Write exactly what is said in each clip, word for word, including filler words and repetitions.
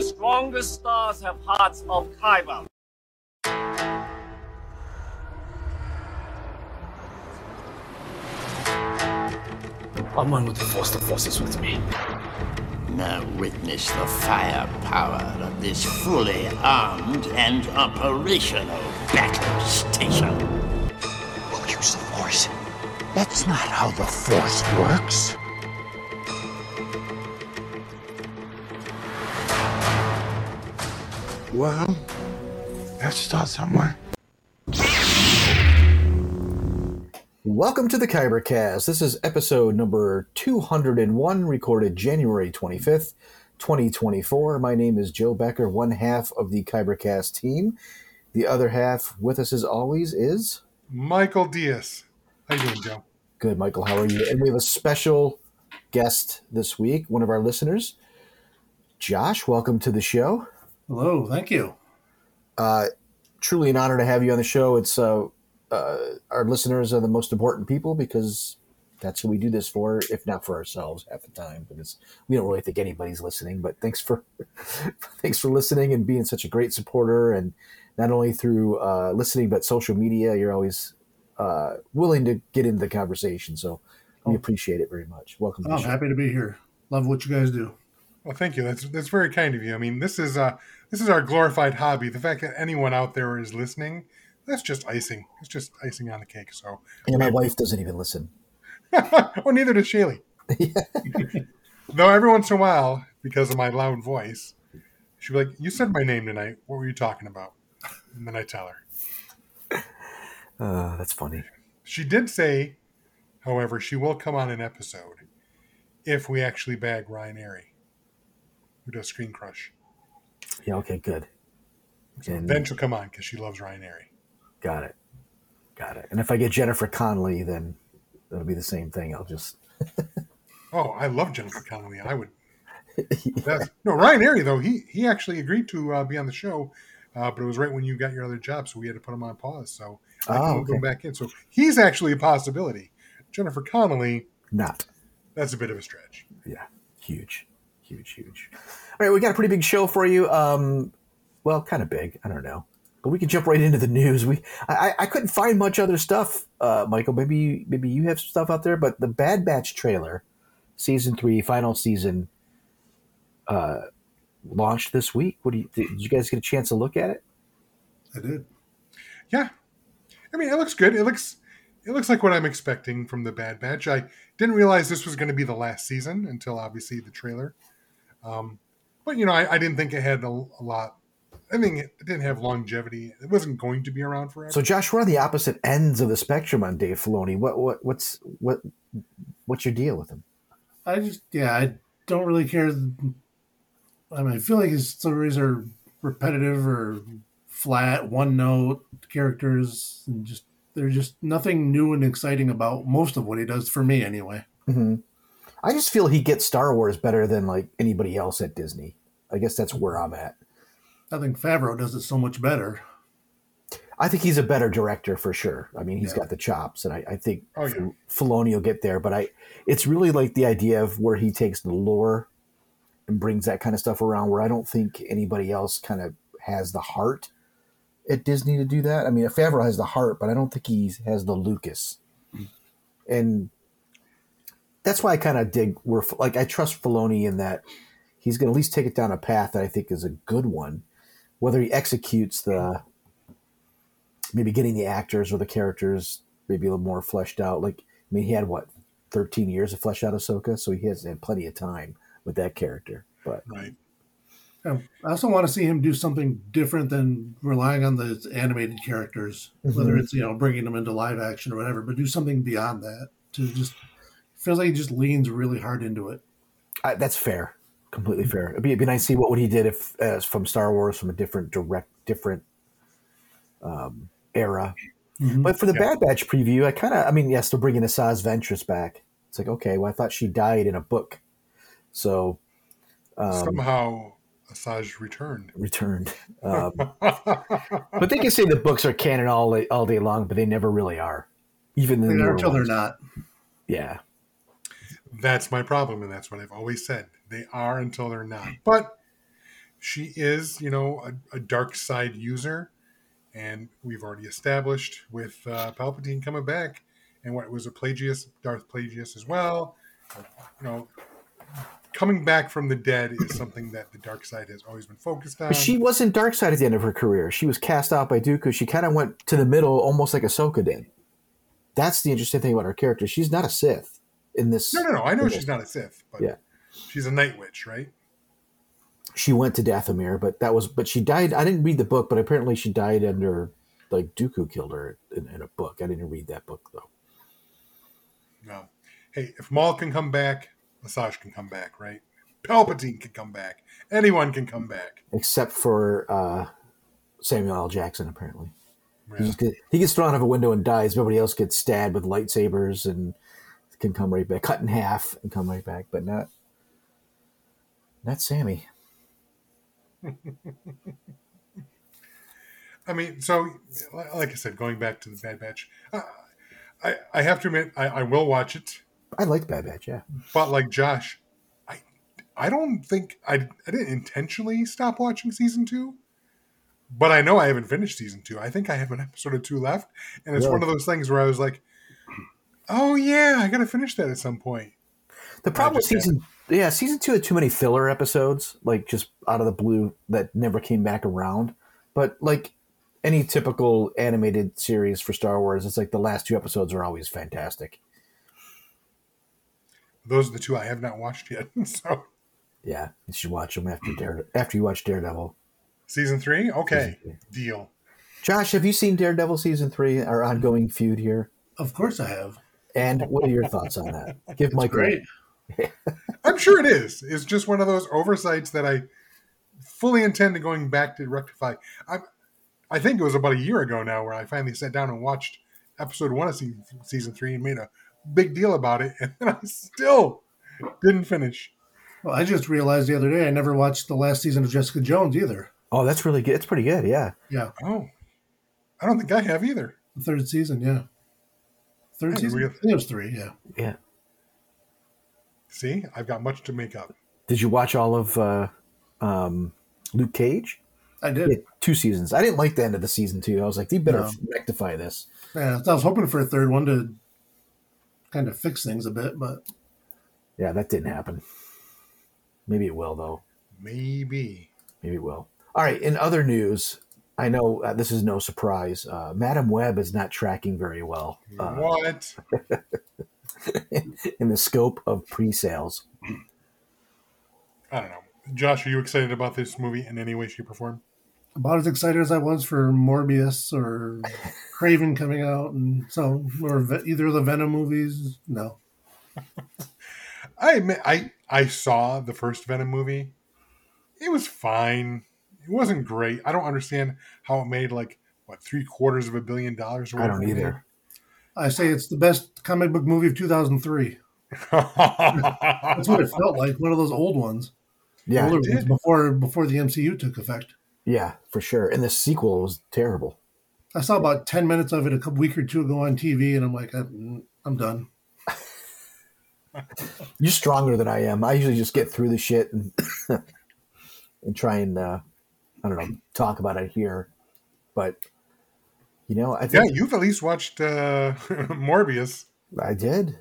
The strongest stars have hearts of Kyber. I'm one with the Force, the Force is with me. Now witness the firepower of this fully armed and operational battle station. We'll use the Force. That's not how the Force works. Well, let's start somewhere. Welcome to the KyberCast. This is episode number two hundred one, recorded January twenty-fifth, twenty twenty-four. My name is Joe Becker, one half of the KyberCast team. The other half with us, as always, is Michael Diaz. How you doing, Joe? Good, Michael. How are you? And we have a special guest this week, one of our listeners, Josh. Welcome to the show. Hello, thank you. Uh, truly an honor to have you on the show. It's uh, uh, our listeners are the most important people because that's who we do this for, if not for ourselves half the time. Because we don't really think anybody's listening. But thanks for thanks for listening and being such a great supporter. And not only through uh, listening, but social media, you're always uh, willing to get into the conversation. So we appreciate it very much. Welcome. Oh, I'm happy to be here. Love what you guys do. Well, thank you. That's that's very kind of you. I mean, this is uh, this is our glorified hobby. The fact that anyone out there is listening, that's just icing. It's just icing on the cake. So, and my wife doesn't even listen. Oh, neither does Shaylee. Though every once in a while, because of my loud voice, she'll be like, "You said my name tonight. What were you talking about?" And then I tell her. Uh, that's funny. She did say, however, she will come on an episode if we actually bag Ryan Arey, who does Screen Crush. Yeah, okay, good. So and then she'll come on because she loves Ryan Arey. Got it. Got it. And if I get Jennifer Connelly, then it'll be the same thing. I'll just... Oh, I love Jennifer Connelly. I would... Yeah. No, Ryan Arey, though, he, he actually agreed to uh, be on the show, uh, but it was right when you got your other job, so we had to put him on pause. So I oh, can okay. go back in. So he's actually a possibility. Jennifer Connelly... Not. That's a bit of a stretch. Yeah, huge. Huge, huge. All right, we got a pretty big show for you. Um, well, kind of big. I don't know, but we can jump right into the news. We, I, I couldn't find much other stuff, uh, Michael. Maybe, maybe you have some stuff out there. But the Bad Batch trailer, season three, final season, uh, launched this week. What do you, did you guys get a chance to look at it? I did. Yeah, I mean, it looks good. It looks, it looks like what I'm expecting from the Bad Batch. I didn't realize this was going to be the last season until obviously the trailer. Um, but you know, I, I didn't think it had a, a lot. I think it didn't have longevity. It wasn't going to be around forever. So, Josh, we're on the opposite ends of the spectrum on Dave Filoni. What, what, what's, what, what's your deal with him? I just, yeah, I don't really care. I mean, I feel like his stories are repetitive or flat, one note characters, and just there's just nothing new and exciting about most of what he does for me, anyway. Mm-hmm. I just feel he gets Star Wars better than like anybody else at Disney. I guess that's where I'm at. I think Favreau does it so much better. I think he's a better director for sure. I mean, he's yeah. got the chops, and I, I think oh, yeah. Filoni will get there. But I, it's really like the idea of where he takes the lore and brings that kind of stuff around, where I don't think anybody else kind of has the heart at Disney to do that. I mean, Favreau has the heart, but I don't think he has the Lucas. And that's why I kind of dig where, like, I trust Filoni in that he's going to at least take it down a path that I think is a good one. Whether he executes the maybe getting the actors or the characters maybe a little more fleshed out. Like, I mean, he had what thirteen years to flesh out Ahsoka, so he has had plenty of time with that character. But right, I also want to see him do something different than relying on the animated characters, mm-hmm. whether it's you know bringing them into live action or whatever, but do something beyond that to just. Feels like he just leans really hard into it. Uh, that's fair, completely fair. It'd be, it'd be nice to see what, what he did if uh, from Star Wars from a different direct, different um, era. Mm-hmm. But for the yeah. Bad Batch preview, I kind of, I mean, yes, they're bringing Asajj Ventress back. It's like, okay, well, I thought she died in a book, so um, somehow Asajj returned. Returned, um, but they can say the books are canon all day, all day long, but they never really are. Even they are until they're not. Yeah. That's my problem, and that's what I've always said. They are until they're not. But she is, you know, a, a dark side user. And we've already established with uh, Palpatine coming back and what was a Plagueis, Darth Plagueis as well. You know, coming back from the dead is something that the dark side has always been focused on. But she wasn't dark side at the end of her career. She was cast out by Dooku. She kind of went to the middle almost like Ahsoka did. That's the interesting thing about her character. She's not a Sith in this. No, no, no. I know she's not a Sith, but yeah. She's a Night Witch, right? She went to Dathomir, but that was, but she died. I didn't read the book, but apparently she died under, like, Dooku killed her in, in a book. I didn't read that book, though. No. Hey, if Maul can come back, Asajj can come back, right? Palpatine can come back. Anyone can come back. Except for uh, Samuel L. Jackson, apparently. Yeah. He, gets, he gets thrown out of a window and dies. Everybody else gets stabbed with lightsabers and can come right back. Cut in half and come right back, but not, not Sammy. I mean, so, like I said, going back to the Bad Batch, uh, I, I have to admit, I, I will watch it. I like Bad Batch, yeah. But like Josh, I I don't think, I, I didn't intentionally stop watching season two, but I know I haven't finished season two. I think I have an episode or two left, and it's really? One of those things where I was like, oh yeah, I gotta finish that at some point. The problem with season, yeah, season two had too many filler episodes, like just out of the blue that never came back around. But like any typical animated series for Star Wars, it's like the last two episodes are always fantastic. Those are the two I have not watched yet. So yeah, you should watch them after Dare, after you watch Daredevil. Season three? Okay, season three. Deal. Josh, have you seen Daredevil season three, our ongoing feud here? Of course I have. And what are your thoughts on that? Give Michael. Great. I'm sure it is. It's just one of those oversights that I fully intend to going back to rectify. I, I think it was about a year ago now where I finally sat down and watched episode one of season, season three and made a big deal about it, and then I still didn't finish. Well, I just realized the other day I never watched the last season of Jessica Jones either. Oh, that's really good. It's pretty good, yeah. Yeah. Oh, I don't think I have either. The third season, yeah. Third season? Real... I think it was three, yeah. Yeah. See, I've got much to make up. Did you watch all of uh, um, Luke Cage? I did. Yeah, two seasons. I didn't like the end of the season, too. I was like, they better no. rectify this. Yeah, I was hoping for a third one to kind of fix things a bit, but... Yeah, that didn't happen. Maybe it will, though. Maybe. Maybe it will. All right, in other news, I know uh, this is no surprise. Uh, Madam Web is not tracking very well. Uh, what? In the scope of pre-sales. I don't know. Josh, are you excited about this movie in any way, shape, or form? About as excited as I was for Morbius or Craven coming out, and so or either of the Venom movies. No. I admit, I I saw the first Venom movie. It was fine. It wasn't great. I don't understand how it made like what three quarters of a billion dollars. I don't either. I say it's the best comic book movie of two thousand three. That's what it felt like. One of those old ones. Yeah, older ones before before the M C U took effect. Yeah, for sure. And the sequel was terrible. I saw about ten minutes of it a couple week or two ago on T V, and I'm like, I'm, I'm done. You're stronger than I am. I usually just get through the shit and and try and uh, I don't know talk about it here, but you know, I think yeah, you've at least watched uh, Morbius. I did.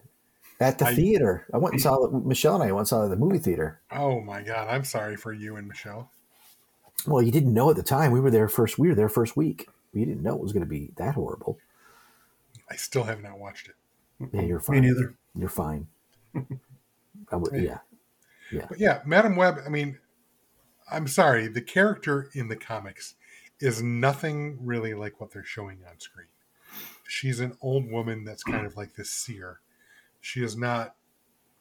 At the I, theater. I went and saw it. Michelle and I went and saw it at the movie theater. Oh my God. I'm sorry for you and Michelle. Well, you didn't know at the time. We were there first. We were there first week. We didn't know it was going to be that horrible. I still have not watched it. Yeah, you're fine. Me neither. You're fine. I would, yeah. yeah, yeah, but yeah. Madam Web. I mean, I'm sorry. The character in the comics is nothing really like what they're showing on screen. She's an old woman that's kind of like this seer. She is not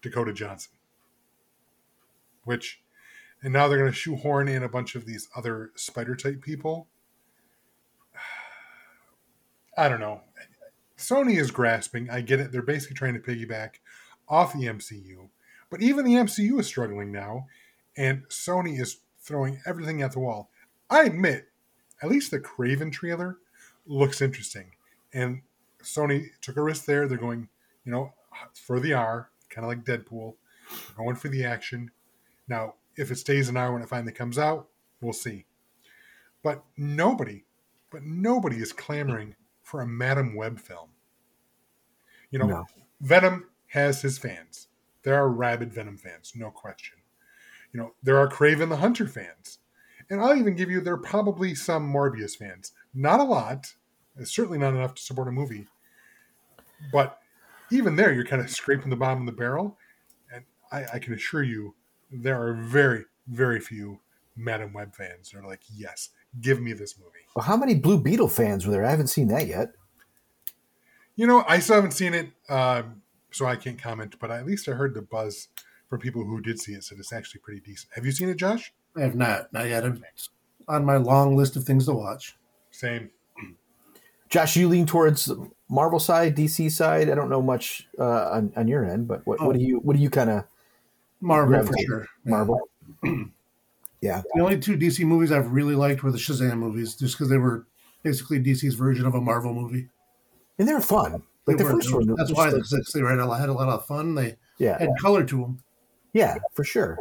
Dakota Johnson, which. And now they're going to shoehorn in a bunch of these other spider-type people. I don't know. Sony is grasping. I get it. They're basically trying to piggyback off the M C U. But even the M C U is struggling now. And Sony is throwing everything at the wall. I admit, at least the Craven trailer looks interesting. And Sony took a risk there. They're going, you know, for the R, kind of like Deadpool. They're going for the action. Now, if it stays an hour when it finally comes out, We'll see. But nobody, but nobody is clamoring for a Madam Web film. You know, no. Venom has his fans. There are rabid Venom fans, no question. You know, there are Kraven the Hunter fans. And I'll even give you, there are probably some Morbius fans. Not a lot. Certainly not enough to support a movie. But even there, you're kind of scraping the bottom of the barrel. And I, I can assure you, there are very, very few Madam Web fans that are like, yes, give me this movie. Well, how many Blue Beetle fans were there? I haven't seen that yet. You know, I still haven't seen it, uh, so I can't comment. But I, at least I heard the buzz from people who did see it, so it's actually pretty decent. Have you seen it, Josh? I have not. Not yet. It's on my long list of things to watch. Same. Josh, you lean towards Marvel side, D C side. I don't know much uh, on, on your end, but what, oh. what do you what do you kind of Marvel for sure? Marvel. Yeah. Yeah. The only two D C movies I've really liked were the Shazam movies, just because they were basically D C's version of a Marvel movie, and they were fun. Like they the were, first one. That's why the six, they had a lot of fun. They yeah. had color to them. Yeah, for sure.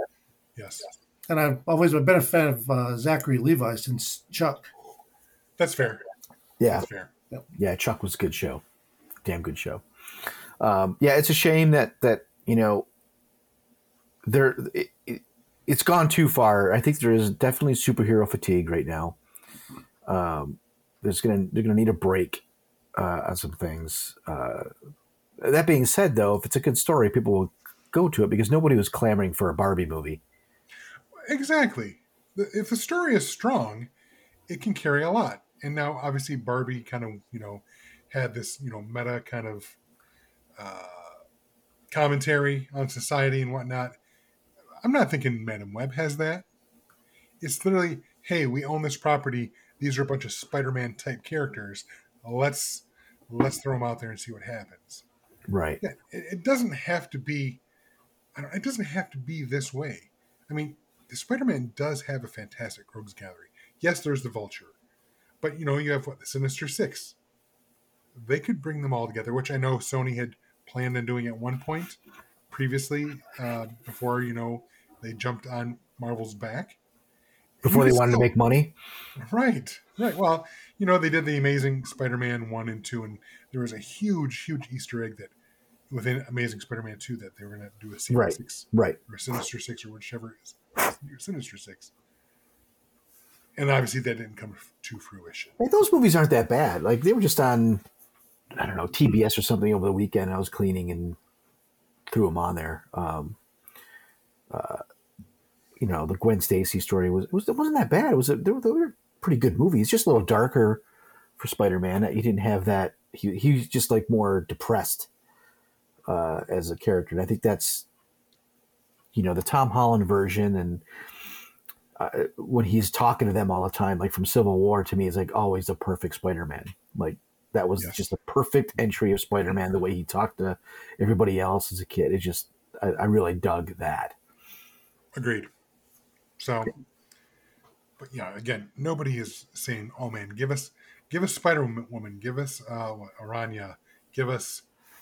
Yes. And I've always been a fan of uh, Zachary Levi since Chuck. That's fair. Yeah. That's fair. Yep. Yeah, Chuck was a good show. Damn good show. Um, yeah, it's a shame that, that you know, there it, it, it's gone too far. I think there is definitely superhero fatigue right now. Um, there's gonna They're going to need a break uh, on some things. Uh, that being said, though, if it's a good story, people will go to it because nobody was clamoring for a Barbie movie. Exactly. If the story is strong, it can carry a lot. And now, obviously, Barbie kind of, you know, had this, you know, meta kind of uh, commentary on society and whatnot. I'm not thinking Madam Web has that. It's literally, hey, we own this property. These are a bunch of Spider-Man type characters. Let's let's throw them out there and see what happens. Right. Yeah, it, it doesn't have to be. I don't, it doesn't have to be this way. I mean, Spider-Man does have a fantastic rogues gallery. Yes, there's the Vulture. But, you know, you have, what, the Sinister Six. They could bring them all together, which I know Sony had planned on doing at one point previously, uh, before, you know, they jumped on Marvel's back. Before they wanted still... to make money? Right, right. Well, you know, they did the Amazing Spider-Man one and two, and there was a huge, huge Easter egg that within Amazing Spider-Man two that they were going to do a Sinister right, Six. Right, or Sinister Six or whichever it is. Sinister Six. And obviously, that didn't come to fruition. Like, those movies aren't that bad. Like, they were just on, I don't know, T B S or something over the weekend. I was cleaning and threw them on there. Um, uh, you know, the Gwen Stacy story was, was it wasn't that bad. It was a, they, were, they were pretty good movies. Just a little darker for Spider-Man. He didn't have that. He he was just like more depressed uh, as a character. And I think that's, you know, the Tom Holland version and. Uh, when he's talking to them all the time, like from Civil War, to me, is like always the perfect Spider-Man. Like that was yes. just the perfect entry of Spider-Man. The way he talked to everybody else as a kid, it just I, I really dug that. Agreed. So, okay. But yeah, again, nobody is saying, "Oh man, give us, give us Spider-Woman, give us uh, Aranya, give us."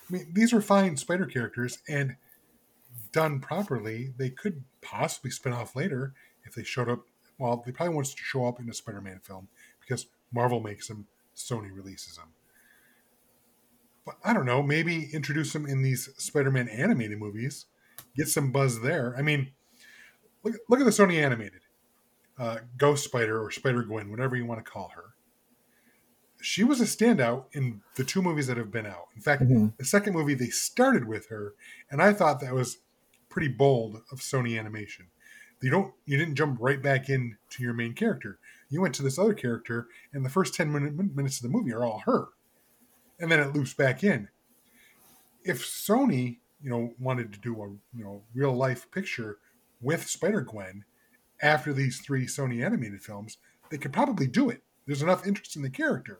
I mean, these are fine Spider characters, and done properly, they could possibly spin off later. If they showed up, well, they probably want to show up in a Spider-Man film because Marvel makes them, Sony releases them. But I don't know, maybe introduce them in these Spider-Man animated movies, get some buzz there. I mean, look, look at the Sony animated. Uh, Ghost Spider or Spider-Gwen, whatever you want to call her. She was a standout in the two movies that have been out. In fact, mm-hmm. the second movie, they started with her, and I thought that was pretty bold of Sony Animation. You don't. You didn't jump right back in to your main character. You went to this other character, and the first ten minute, minutes of the movie are all her, and then it loops back in. If Sony, you know, wanted to do a you know real life picture with Spider-Gwen after these three Sony animated films, they could probably do it. There's enough interest in the character.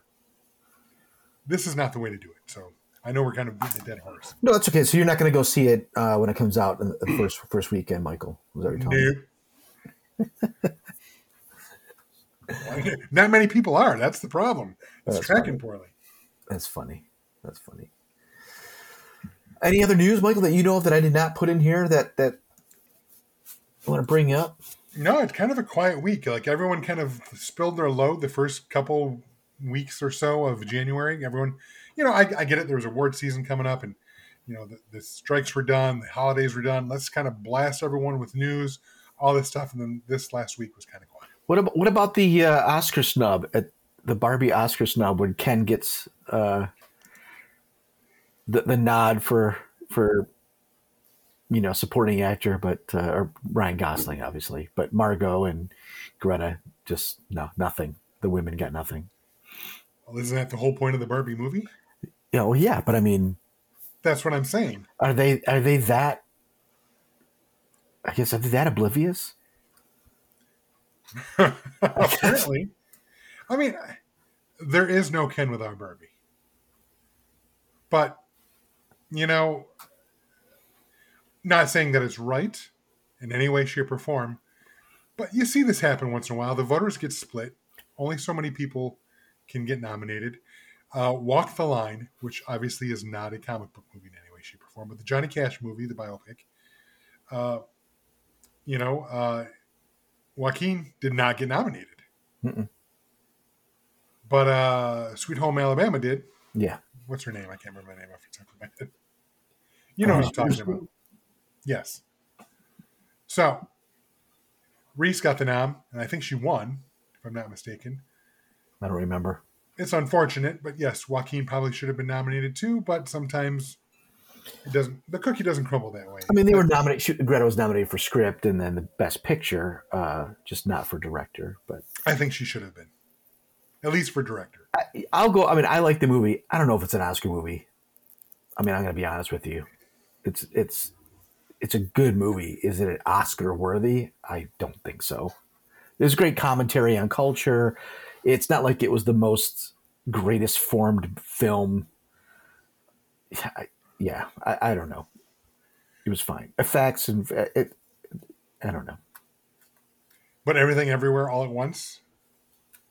This is not the way to do it. So I know we're kind of beating a dead horse. No, that's okay. So you're not going to go see it uh, when it comes out in the first first weekend, Michael. Was that what you're telling me? Not many people are. That's the problem. It's that's tracking funny. poorly. That's funny. That's funny. Any other news, Michael, that you know of that I did not put in here that that I want to bring up? No, it's kind of a quiet week. Like, everyone kind of spilled their load the first couple weeks or so of January. Everyone, you know, I, I get it. There was award season coming up, and, you know, the, the strikes were done, the holidays were done. Let's kind of blast everyone with news, all this stuff. And then this last week was kind of quiet. What about, what about the uh, Oscar snub, at the Barbie Oscar snub, when Ken gets uh, the the nod for for. you know, supporting actor, but uh, or Ryan Gosling, obviously, but Margot and Greta, just no, nothing. The women got nothing. Well, isn't that the whole point of the Barbie movie? Yeah, well, yeah, but I mean, that's what I'm saying. Are they are they that? I guess are they that oblivious? Apparently, I mean, there is no Ken without Barbie. But you know. Not saying that it's right in any way, shape, or form, but you see this happen once in a while. The voters get split. Only so many people can get nominated. Uh, Walk the Line, which obviously is not a comic book movie in any way, shape, or form, but the Johnny Cash movie, the biopic, uh, you know, uh, Joaquin did not get nominated. Mm-mm. But uh, Sweet Home Alabama did. Yeah. What's her name? I can't remember my name off the top of my head. You know what I'm talking about. Yes. So, Reese got the nom, and I think she won, if I'm not mistaken. I don't remember. It's unfortunate, but yes, Joaquin probably should have been nominated too, but sometimes it doesn't. The cookie doesn't crumble that way. I mean, they were nominated. Greta was nominated for script and then the best picture, uh, just not for director. But I think she should have been, at least for director. I, I'll go. I mean, I like the movie. I don't know if it's an Oscar movie. I mean, I'm going to be honest with you. It's it's. It's a good movie. Is it Oscar worthy? I don't think so. There's great commentary on culture. It's not like it was the most greatest formed film. I, yeah, I, I don't know. It was fine. Effects and it, I don't know. But Everything Everywhere All at Once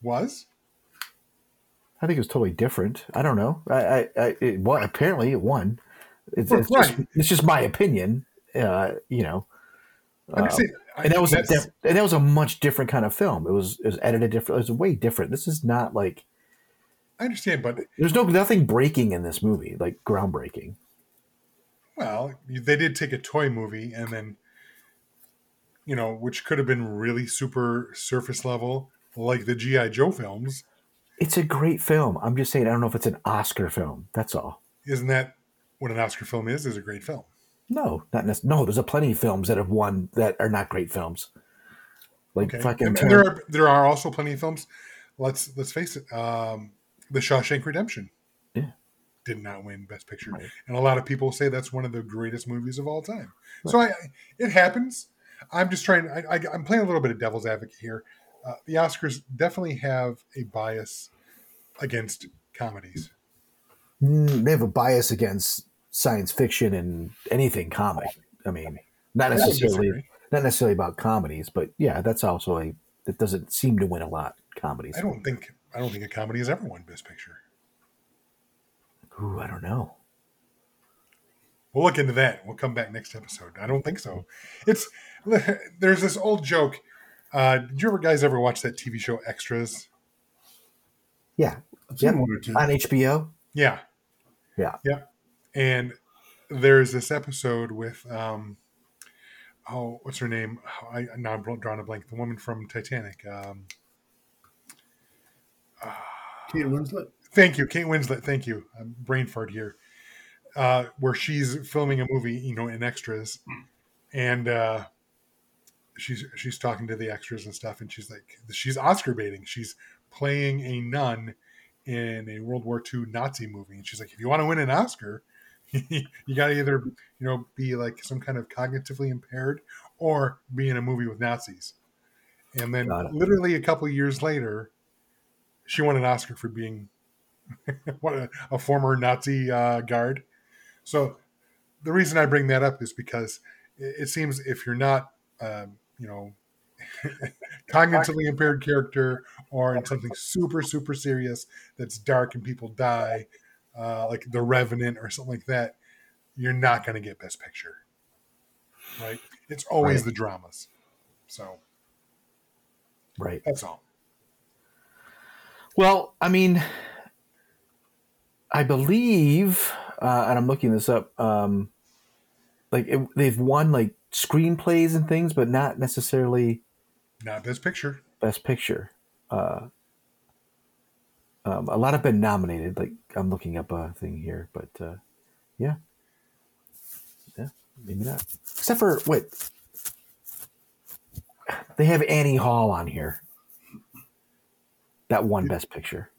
was? I think it was totally different. I don't know. I, I, I it, well, apparently it won. It's, well, it's, right. just, it's just my opinion. Uh, you know, uh, saying, and that was a diff- and that was a much different kind of film. It was it was edited different. It was way different. This is not like I understand, but there's no nothing breaking in this movie, like groundbreaking. Well, they did take a toy movie, and then you know, which could have been really super surface level, like the G I. Joe films. It's a great film. I'm just saying, I don't know if it's an Oscar film. That's all. Isn't that what an Oscar film is? Is a great film. No, not necessarily. No, there's a plenty of films that have won that are not great films. Like okay. fucking. And there are there are also plenty of films. Let's let's face it. Um, the Shawshank Redemption, yeah, did not win Best Picture, right. And a lot of people say that's one of the greatest movies of all time. Right. So I, it happens. I'm just trying. I, I, I'm playing a little bit of devil's advocate here. Uh, the Oscars definitely have a bias against comedies. Mm, they have a bias against. Science fiction and anything comic. I mean, not necessarily not necessarily about comedies, but yeah, that's also a that doesn't seem to win a lot. Comedies. I don't think I don't think a comedy has ever won Best Picture. Ooh, I don't know. We'll look into that. We'll come back next episode. I don't think so. It's there's this old joke. Uh, did you ever guys ever watch that T V show Extras? Yeah, yeah. On H B O. Yeah, yeah, yeah. And there's this episode with, um, oh, what's her name? I, now I'm drawing a blank. The woman from Titanic. Um, uh, Kate Winslet. Thank you. Kate Winslet. Thank you. I'm brain fart here. Uh, where she's filming a movie, you know, in Extras. And uh, she's she's talking to the extras and stuff. And she's like, she's Oscar baiting. She's playing a nun in a World War Two Nazi movie. And she's like, if you want to win an Oscar... you got to either, you know, be like some kind of cognitively impaired or be in a movie with Nazis. And then literally a couple of years later, she won an Oscar for being what a, a former Nazi uh, guard. So the reason I bring that up is because it, it seems if you're not, um, you know, cognitively impaired character or in something super, super serious that's dark and people die – Uh, like The Revenant or something like that, you're not going to get Best Picture, right? It's always right. The dramas. So Right. That's all. Well, I mean, I believe, uh, and I'm looking this up, um, like it, they've won like screenplays and things, but not necessarily. Not Best Picture. Best Picture. Uh, um, a lot have been nominated. Like I'm looking up a thing here, but uh, yeah. Yeah, maybe not. Except for, wait. They have Annie Hall on here. That won Best Picture.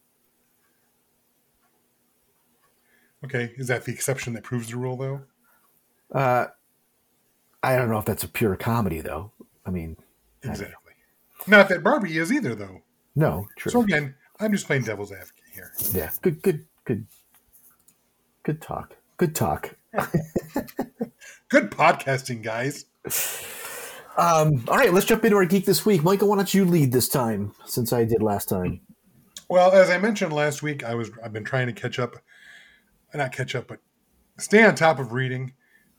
Okay. Is that the exception that proves the rule, though? Uh, I don't know if that's a pure comedy, though. I mean... Exactly. I Not that Barbie is either, though. No, true. So again, I'm just playing devil's advocate here. Yeah. Good, good, good. Good talk. Good talk. Good podcasting, guys. Um, all right, let's jump into our geek this week. Michael, why don't you lead this time since I did last time? Well, as I mentioned last week, I was I've been trying to catch up, not catch up, but stay on top of reading.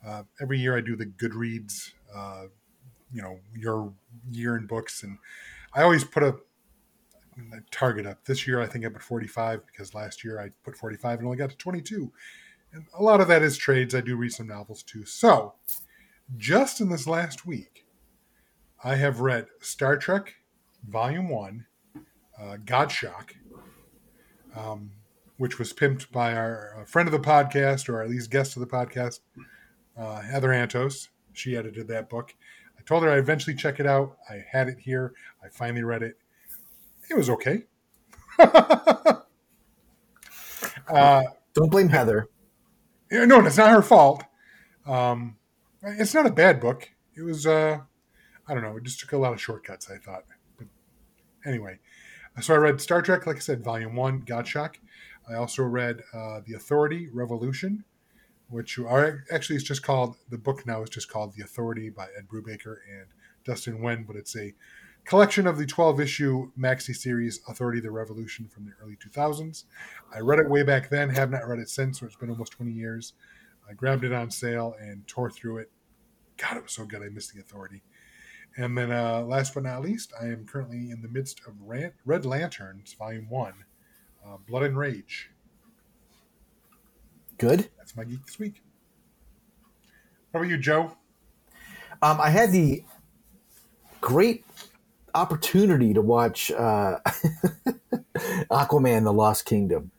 Uh, every year I do the Goodreads, uh, you know, your year in books, and I always put a, a target up. This year I think I put forty-five because last year I put forty-five and only got to twenty-two. And a lot of that is trades. I do read some novels too. So, just in this last week, I have read Star Trek, Volume one, uh, Godshock, um, which was pimped by our friend of the podcast, or at least guest of the podcast, uh, Heather Antos. She edited that book. I told her I'd eventually check it out. I had it here. I finally read it. It was okay. uh, Don't blame Heather. No, it's not her fault. Um, it's not a bad book. It was... Uh, I don't know. It just took a lot of shortcuts, I thought. But anyway, so I read Star Trek, like I said, Volume one, Godshock. I also read uh, The Authority, Revolution, which are actually it's just called, the book now is just called The Authority by Ed Brubaker and Dustin Wen, but it's a collection of the twelve-issue maxi series Authority, The Revolution from the early two thousands. I read it way back then, have not read it since, so it's been almost twenty years. I grabbed it on sale and tore through it. God, it was so good. I missed The Authority. And then uh, last but not least, I am currently in the midst of Rant, Red Lanterns, Volume one, uh, Blood and Rage. Good. That's my geek this week. How about you, Joe? Um, I had the great opportunity to watch uh, Aquaman, The Lost Kingdom.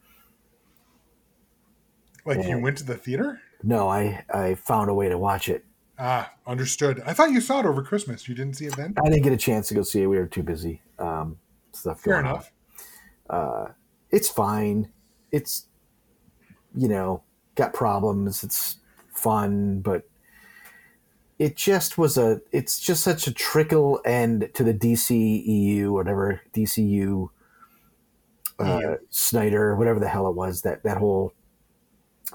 Like and you went to the theater? No, I, I found a way to watch it. Ah, understood. I thought you saw it over Christmas. You didn't see it then? I didn't get a chance to go see it. We were too busy. Um, stuff Fair going enough. On. Uh, it's fine. It's, you know, got problems. It's fun, but it just was a, it's just such a trickle end to the D C E U, whatever, D C U, uh, yeah. Snyder, whatever the hell it was, that, that whole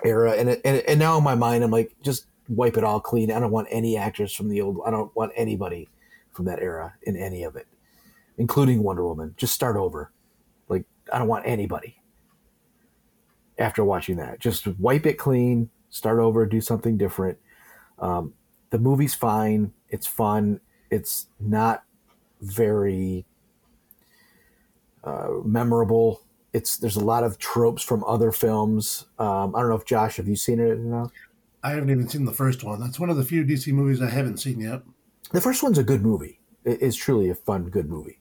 era. And, it, and, and now in my mind, I'm like, just, wipe it all clean. I don't want any actors from the old, I don't want anybody from that era in any of it, including Wonder Woman. Just start over. Like, I don't want anybody after watching that. Just wipe it clean, start over, do something different. Um, the movie's fine. It's fun. It's not very uh, memorable. It's, there's a lot of tropes from other films. Um, I don't know if Josh, have you seen it enough? I haven't even seen the first one. That's one of the few D C movies I haven't seen yet. The first one's a good movie. It is truly a fun, good movie.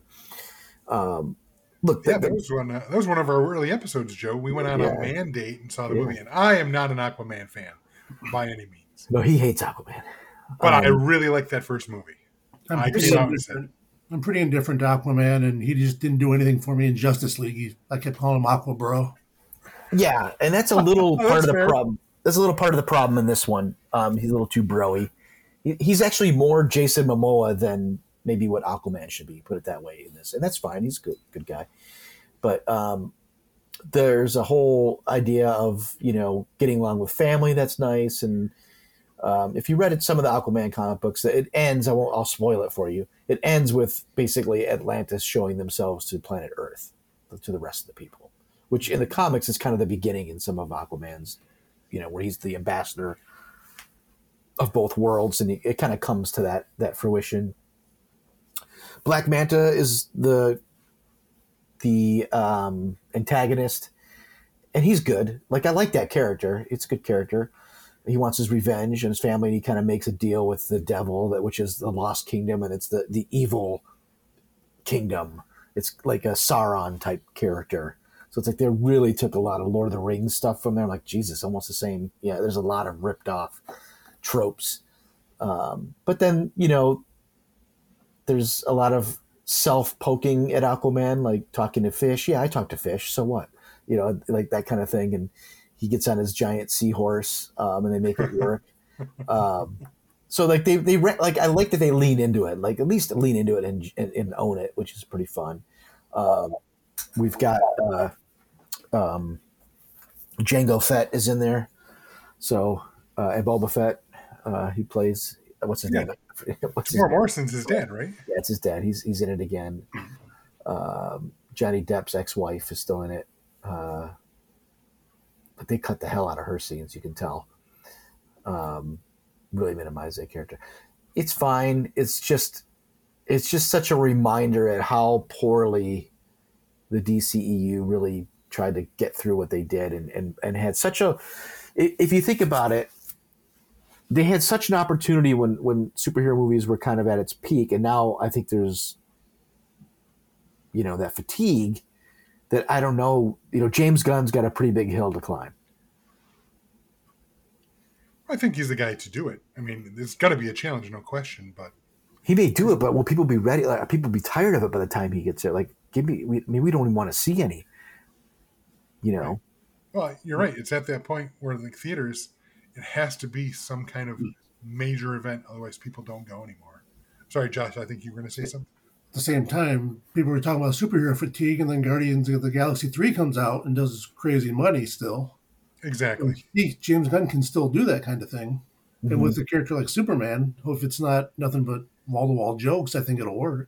Um, look, yeah, that, that, was one, uh, that was one of our early episodes, Joe. We went on yeah. a man date and saw the yeah. movie, and I am not an Aquaman fan by any means. No, he hates Aquaman. But um, I really liked that first movie. I'm, I pretty I'm pretty indifferent to Aquaman, and he just didn't do anything for me in Justice League. He, I kept calling him Aquabro. Yeah, and that's a little oh, part of the fair. problem. That's a little part of the problem in this one. Um, he's a little too bro-y. He's actually more Jason Momoa than maybe what Aquaman should be, put it that way in this. And that's fine. He's a good, good guy. But um, there's a whole idea of, you know, getting along with family. That's nice. And um, if you read it, some of the Aquaman comic books, it ends, I won't, I'll spoil it for you. It ends with basically Atlantis showing themselves to planet Earth, to the rest of the people, which in the comics is kind of the beginning in some of Aquaman's, you know, where he's the ambassador of both worlds, and it kind of comes to that that fruition. Black Manta is the the um, antagonist, and he's good. Like, I like that character. It's a good character. He wants his revenge and his family, and he kind of makes a deal with the devil, that which is the Lost Kingdom, and it's the, the evil kingdom. It's like a Sauron-type character. So it's like they really took a lot of Lord of the Rings stuff from there. I'm like, Jesus, almost the same. Yeah, there's a lot of ripped-off tropes. Um, but then, you know, there's a lot of self-poking at Aquaman, like talking to fish. Yeah, I talk to fish, so what? You know, like that kind of thing. And he gets on his giant seahorse, um, and they make it work. um, so like they, they re- like, I like that they lean into it, like at least lean into it and, and, and own it, which is pretty fun. Um, we've got, uh, um, Jango Fett is in there. So, uh, and Boba Fett, uh, he plays, what's his yeah. name? What's his Morrison's name? His dad, right? Yeah, it's his dad. He's, he's in it again. Um, Johnny Depp's ex-wife is still in it. Uh, but they cut the hell out of her scenes, you can tell. Um, really minimize that character. It's fine. It's just, it's just such a reminder at how poorly the D C E U really tried to get through what they did, and, and, and had such a, if you think about it, they had such an opportunity when, when superhero movies were kind of at its peak. And now I think there's, you know, that fatigue that I don't know, you know, James Gunn's got a pretty big hill to climb. I think he's the guy to do it. I mean, there's got to be a challenge, no question. But he may do it, but will people be ready? Like, people be tired of it by the time he gets there? Like, give me. We, I mean, we don't even want to see any. You know. Right. Well, you're right. It's at that point where the theaters, it has to be some kind of major event, otherwise people don't go anymore. Sorry, Josh. I think you were going to say something. At the same time, people were talking about superhero fatigue, and then Guardians of the Galaxy three comes out and does crazy money still. Exactly. So James Gunn can still do that kind of thing. Mm-hmm. And with a character like Superman, if it's not nothing but wall-to-wall jokes, I think it'll work.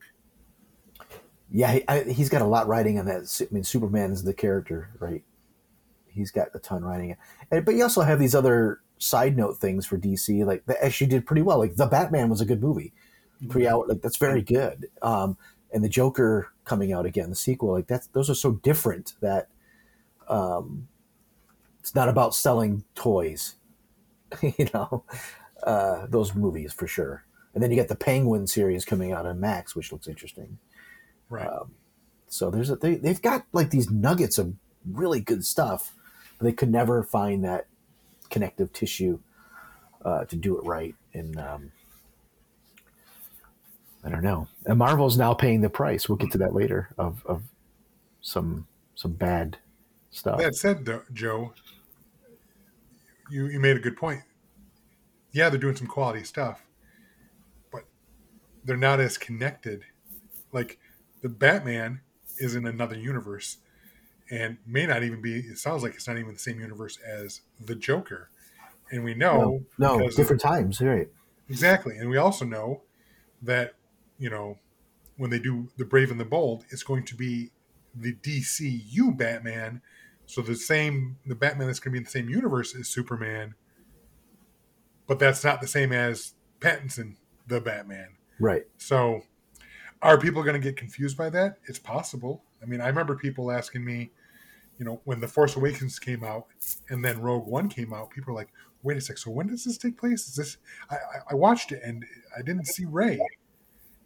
Yeah, he, I, he's got a lot riding on that. I mean, Superman's the character, right? He's got a ton riding it. But you also have these other side note things for D C, like that actually did pretty well. Like, The Batman was a good movie. Three hour, like that's very good. Um, and the Joker coming out again, the sequel, like that's those are so different that um, it's not about selling toys, you know. Uh, those movies for sure. And then you got the Penguin series coming out on Max, which looks interesting, right? Um, so there's a, they they've got like these nuggets of really good stuff, but they could never find that connective tissue uh, to do it right. And um, I don't know. And Marvel's now paying the price. We'll get to that later of, of some some bad stuff. That said, though, Joe, you, you made a good point. Yeah, they're doing some quality stuff, but they're not as connected. Like, the Batman is in another universe and may not even be, it sounds like it's not even the same universe as the Joker. And we know... No, no different of, times, right. Exactly. And we also know that... you know, when they do The Brave and the Bold, it's going to be the D C U Batman. So the same, the Batman that's going to be in the same universe is Superman, but that's not the same as Pattinson, the Batman. Right. So are people going to get confused by that? It's possible. I mean, I remember people asking me, you know, when The Force Awakens came out and then Rogue One came out, people were like, wait a sec, so when does this take place? Is this, I, I watched it and I didn't see Rey.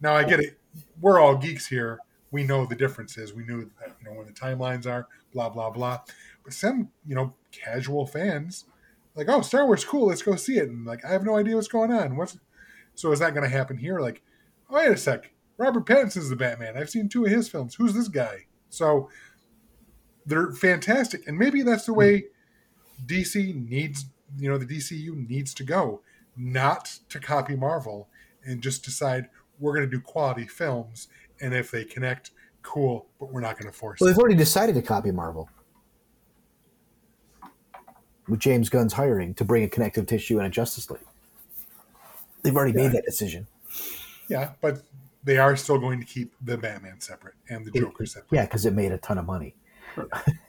Now, I get it. We're all geeks here. We know the differences. We knew that, you know, when the timelines are, blah, blah, blah. But some, you know, casual fans, like, oh, Star Wars, cool. Let's go see it. And, like, I have no idea what's going on. What's So is that going to happen here? Like, oh, wait a sec. Robert Pattinson's the Batman. I've seen two of his films. Who's this guy? So they're fantastic. And maybe that's the way D C needs, you know, the D C U needs to go. Not to copy Marvel and just decide, we're going to do quality films, and if they connect, cool, but we're not going to force it. Well, they've already decided to copy Marvel with James Gunn's hiring to bring a connective tissue and a Justice League. They've already yeah. made that decision. Yeah, but they are still going to keep the Batman separate and the Joker separate. Yeah, because it made a ton of money.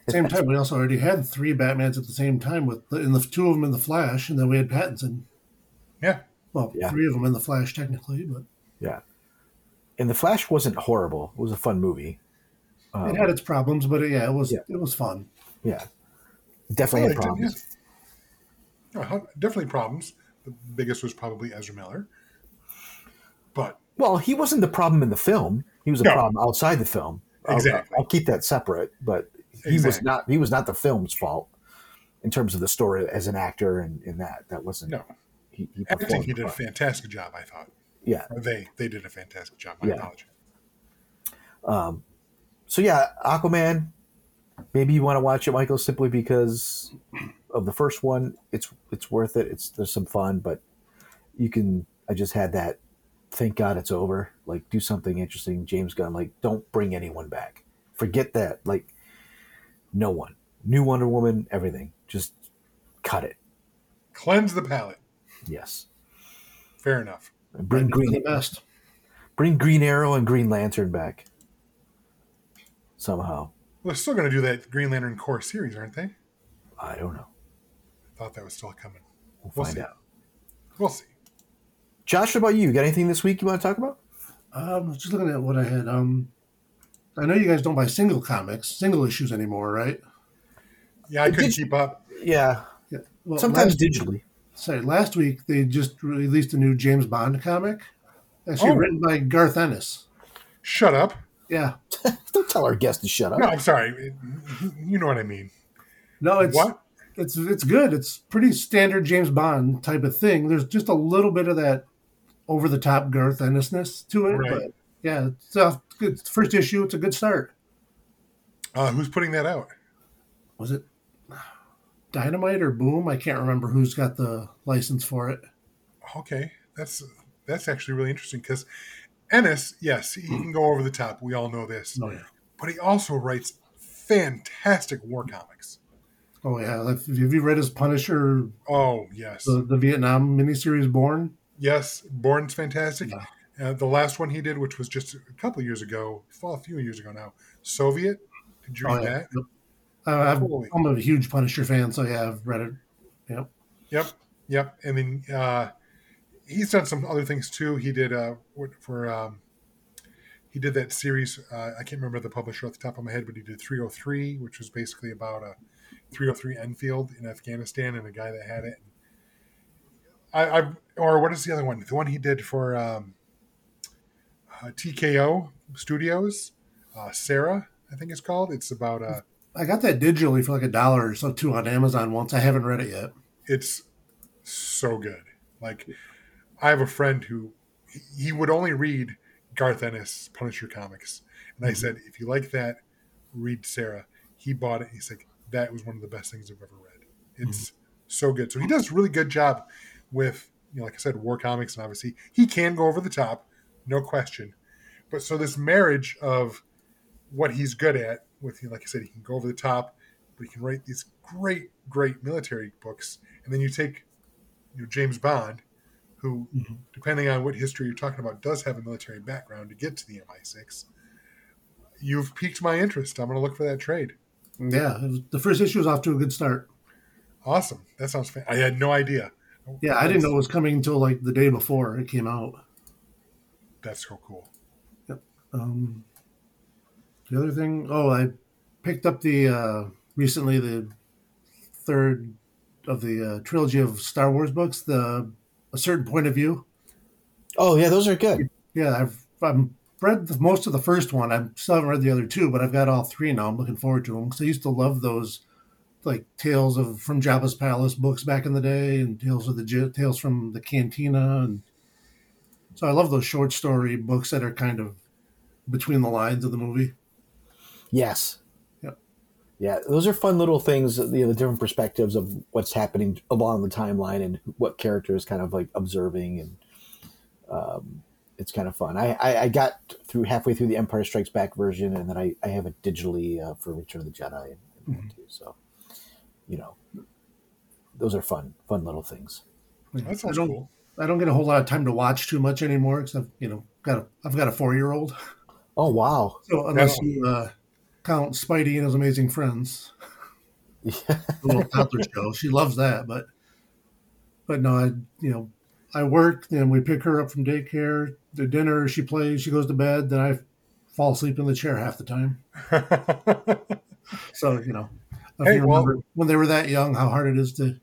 Same time, we also already had three Batmans at the same time, with the, and the two of them in The Flash, and then we had Pattinson. Yeah. Well, yeah. three of them in The Flash, technically, but... Yeah, and The Flash wasn't horrible. It was a fun movie. Um, it had its problems, but yeah, it was yeah. it was fun. Yeah, definitely had problems. Yeah. No, definitely problems. The biggest was probably Ezra Miller. But well, he wasn't the problem in the film. He was a no. problem outside the film. Exactly. I'll, I'll keep that separate, but he exactly. was not. He was not the film's fault in terms of the story as an actor, and in that that wasn't. No, he, he I think he did part. a fantastic job. I thought. Yeah, or they they did a fantastic job. My yeah. knowledge. Um, so yeah, Aquaman. Maybe you want to watch it, Michael, simply because of the first one. It's it's worth it. It's there's some fun, but you can. I just had that. Thank God it's over. Like, do something interesting. James Gunn, like, don't bring anyone back. Forget that. Like, no one. New Wonder Woman, everything. Just cut it. Cleanse the palate. Yes. Fair enough. And bring that Green the best. Bring Green Arrow and Green Lantern back. Somehow. Well, they're still going to do that Green Lantern core series, aren't they? I don't know. I thought that was still coming. We'll, we'll find see. out. We'll see. Josh, what about you? You got anything this week you want to talk about? Um, just looking at what I had. Um, I know you guys don't buy single comics, single issues anymore, right? Yeah, I it couldn't did, keep up. Yeah. yeah. Well, Sometimes last, digitally. Sorry, last week they just released a new James Bond comic. Actually oh. written by Garth Ennis. Shut up. Yeah. Don't tell our guest to shut up. No, I'm sorry. You know what I mean. No, it's... What? It's, it's good. It's pretty standard James Bond type of thing. There's just a little bit of that over the top Garth Ennis-ness to it, right. But yeah, it's a good first issue. It's a good start. Uh, who's putting that out? Was it Dynamite or Boom? I can't remember who's got the license for it. Okay, that's that's actually really interesting because Ennis, yes, he can go over the top. We all know this. Oh, yeah. But he also writes fantastic war comics. Oh yeah, have you read his Punisher? Oh yes, the, the Vietnam miniseries Born. Yes, Born's fantastic. Yeah. Uh, the last one he did, which was just a couple of years ago, well, a few years ago now, Soviet. Did you read oh, yeah. that? Yep. Uh, totally. I'm a huge Punisher fan, so yeah, I've read it. Yep. Yep. Yep. I mean, uh, he's done some other things too. He did uh, for um, he did that series. Uh, I can't remember the publisher at the top of my head, but he did three oh three, which was basically about a three oh three Enfield in Afghanistan and a guy that had it. I, I or what is the other one? The one he did for um, uh, T K O Studios, uh, Sarah, I think it's called. It's about. Uh, I got that digitally for like a dollar or so too on Amazon once. I haven't read it yet. It's so good. Like, I have a friend who he would only read Garth Ennis Punisher comics, and I mm-hmm. said, if you like that, read Sarah. He bought it. He's like, that was one of the best things I've ever read. It's mm-hmm. so good. So he does a really good job with, you know, like I said, war comics, and obviously he can go over the top, no question. But so this marriage of what he's good at with, you know, like I said, he can go over the top, but he can write these great, great military books. And then you take, you know, James Bond, who, mm-hmm. depending on what history you're talking about, does have a military background to get to the M I six. You've piqued my interest. I'm going to look for that trade. Yeah, it was, the first issue was off to a good start. Awesome. That sounds fantastic. I had no idea. Yeah, I didn't know it was coming until like the day before it came out. That's so cool. Yep. Um, the other thing, oh, I picked up the uh, recently the third of the uh, trilogy of Star Wars books, the A Certain Point of View. Oh yeah, those are good. Yeah, I've I'm. read most of the first one. I still haven't read the other two, but I've got all three now. I'm looking forward to them because I used to love those, like Tales of from Jabba's Palace books back in the day, and Tales of the Tales from the Cantina, and so I love those short story books that are kind of between the lines of the movie. Yes, yeah, yeah. Those are fun little things. You know, the different perspectives of what's happening along the timeline and what character is kind of like observing and. Um, It's kind of fun. I, I, I got through halfway through the Empire Strikes Back version, and then I, I have it digitally uh, for Return of the Jedi. And, and mm-hmm. too, so, you know, those are fun, fun little things. That sounds I don't, cool. I don't get a whole lot of time to watch too much anymore because I've, you know, got a, I've got a four-year-old. Oh wow! So unless wow. you uh, count Spidey and His Amazing Friends, yeah. the little toddler show, she loves that. But, but no, I you know. I work, then we pick her up from daycare, the dinner, she plays, she goes to bed, then I fall asleep in the chair half the time. So, you know, if hey, you remember well, when they were that young, how hard it is to...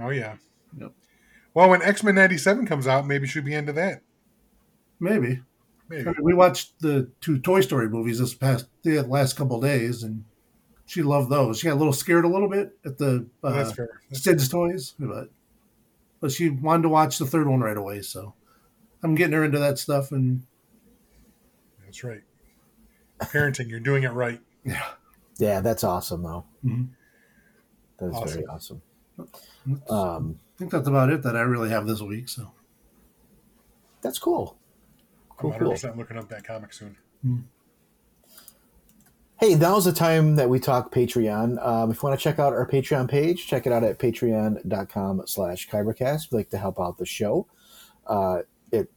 Oh, yeah. Yep. Well, when X-Men ninety-seven comes out, maybe she'll be into that. Maybe. Maybe. We watched the two Toy Story movies this past, the last couple of days, and she loved those. She got a little scared a little bit at the uh, That's fair. That's Sid's fair. Toys, but... But she wanted to watch the third one right away, so I'm getting her into that stuff. And that's right, parenting. You're doing it right. Yeah, yeah, that's awesome, though. Mm-hmm. That's awesome. Very awesome. Um, I think that's about it that I really have this week. So that's cool. Cool. I'm one hundred percent looking up that comic soon. Mm-hmm. Hey, now's the time that we talk Patreon. Um, if you want to check out our Patreon page, check it out at patreon.com slash KyberCast. If you'd like to help out the show, uh, it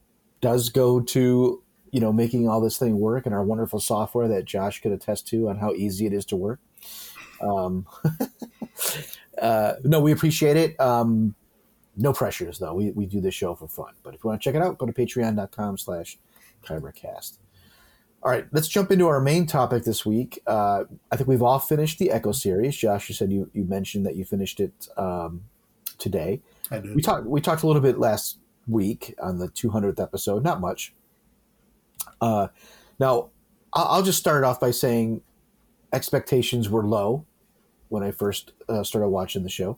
does go to, you know, making all this thing work and our wonderful software that Josh could attest to on how easy it is to work. Um, uh, no, we appreciate it. Um, no pressures, though. We, we do this show for fun. But if you want to check it out, go to patreon.com slash KyberCast. All right, let's jump into our main topic this week. Uh, I think we've all finished the Echo series. Josh, you said you, you mentioned that you finished it um, today. I did. We talked we talked a little bit last week on the two hundredth episode. Not much. Uh, now, I'll just start off by saying expectations were low when I first uh, started watching the show.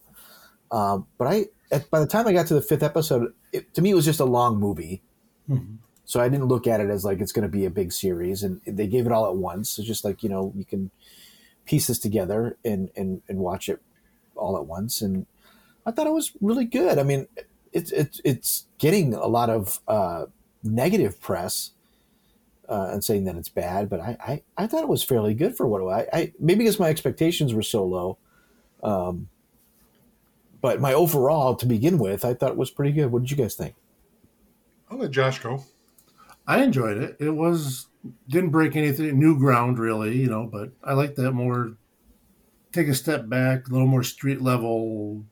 Um, but I, at, by the time I got to the fifth episode, it, to me it was just a long movie. Mm-hmm. So I didn't look at it as like it's going to be a big series, and they gave it all at once. It's just like, you know, you can piece this together and and, and watch it all at once. And I thought it was really good. I mean, it's it's it's getting a lot of uh, negative press uh, and saying that it's bad, but I, I, I thought it was fairly good for what I, I maybe because my expectations were so low. Um, but my overall to begin with, I thought it was pretty good. What did you guys think? I'll let Josh go. I enjoyed it. It was didn't break anything new ground really, you know, but I like that more take a step back, a little more street level,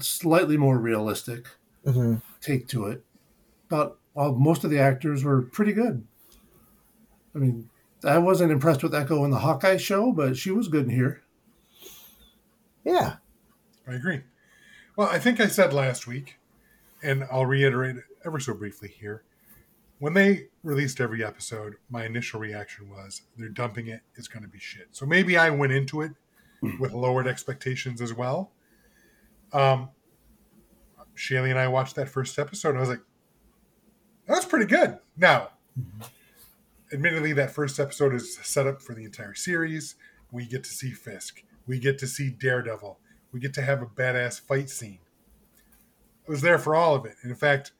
slightly more realistic mm-hmm. take to it. But well, most of the actors were pretty good. I mean, I wasn't impressed with Echo in the Hawkeye show, but she was good in here. Yeah. I agree. Well, I think I said last week, and I'll reiterate it ever so briefly here. When they released every episode, my initial reaction was, they're dumping it, it's going to be shit. So maybe I went into it with lowered expectations as well. Um, Shaylee and I watched that first episode, and I was like, that's pretty good. Now, mm-hmm. admittedly, that first episode is set up for the entire series. We get to see Fisk. We get to see Daredevil. We get to have a badass fight scene. I was there for all of it. And in fact,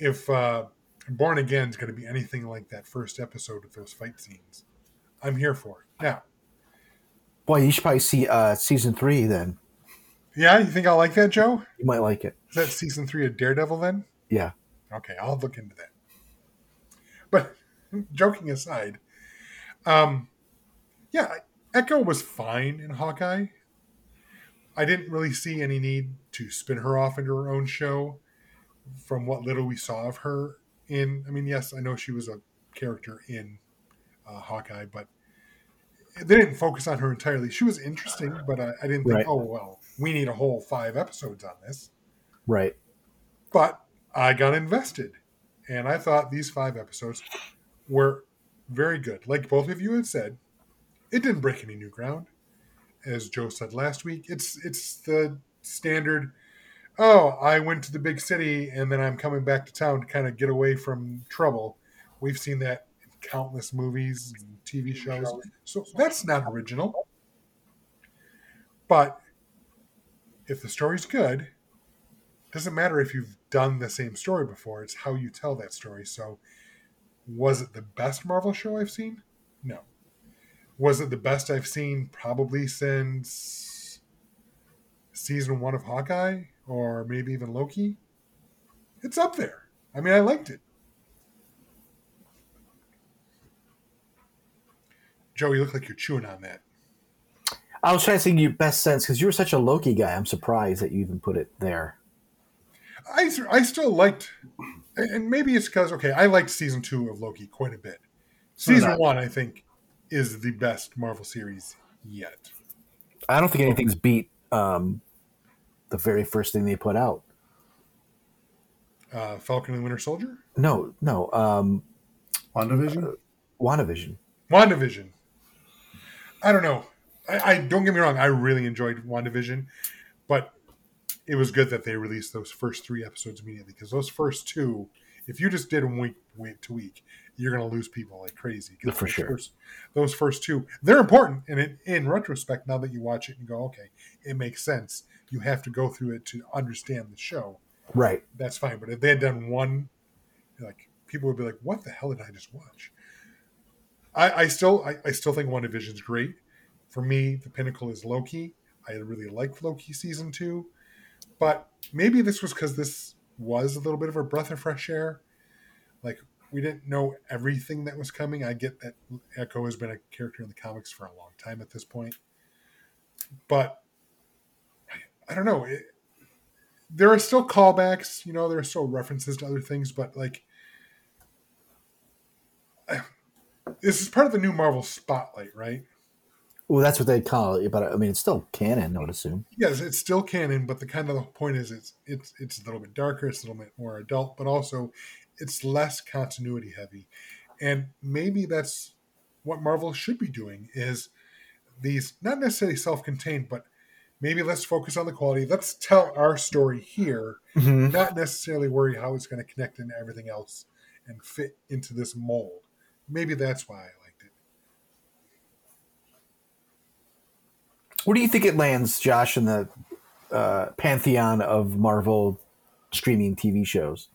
if... Uh, Born Again is going to be anything like that first episode with those fight scenes. I'm here for it. Now. Boy, you should probably see uh, season three then. Yeah, you think I'll like that, Joe? You might like it. Is that season three of Daredevil then? Yeah. Okay, I'll look into that. But joking aside, um, yeah, Echo was fine in Hawkeye. I didn't really see any need to spin her off into her own show from what little we saw of her. In, I mean, yes, I know she was a character in uh, Hawkeye, but they didn't focus on her entirely. She was interesting, but I, I didn't think, right. oh, well, we need a whole five episodes on this. Right. But I got invested, and I thought these five episodes were very good. Like both of you had said, it didn't break any new ground. As Joe said last week, it's it's the standard... oh, I went to the big city and then I'm coming back to town to kind of get away from trouble. We've seen that in countless movies and T V shows. So that's not original. But if the story's good, it doesn't matter if you've done the same story before. It's how you tell that story. So was it the best Marvel show I've seen? No. Was it the best I've seen probably since season one of Hawkeye? Or maybe even Loki? It's up there. I mean, I liked it. Joe, you look like you're chewing on that. I was trying to think your best sense because you were such a Loki guy. I'm surprised that you even put it there. I I still liked, and maybe it's because, okay, I liked season two of Loki quite a bit. Season no, one, I think, is the best Marvel series yet. I don't think anything's beat um, the very first thing they put out. Uh, Falcon and the Winter Soldier? No, no. Um, WandaVision? Uh, WandaVision. WandaVision. I don't know. I, I don't get me wrong. I really enjoyed WandaVision, but it was good that they released those first three episodes immediately, because those first two, if you just did them week, week to week, you're going to lose people like crazy. For sure. First, those first two, they're important. And in, in retrospect, now that you watch it and go, okay, it makes sense. You have to go through it to understand the show. Right. That's fine. But if they had done one, like, people would be like, what the hell did I just watch? I, I still I, I still think WandaVision's great. For me, the pinnacle is Loki. I really liked Loki season two. But maybe this was because this was a little bit of a breath of fresh air. Like, we didn't know everything that was coming. I get that Echo has been a character in the comics for a long time at this point. But I, I don't know. It, there are still callbacks. You know, there are still references to other things. But, like, I, this is part of the new Marvel spotlight, right? Well, that's what they call it, but I mean, it's still canon, I would assume. Yes, it's still canon, but the kind of the point is, it's it's it's a little bit darker, it's a little bit more adult, but also it's less continuity heavy, and maybe that's what Marvel should be doing: is these not necessarily self-contained, but maybe let's focus on the quality. Let's tell our story here, mm-hmm. not necessarily worry how it's going to connect into everything else and fit into this mold. Maybe that's why. Where do you think it lands, Josh, in the uh, pantheon of Marvel streaming T V shows?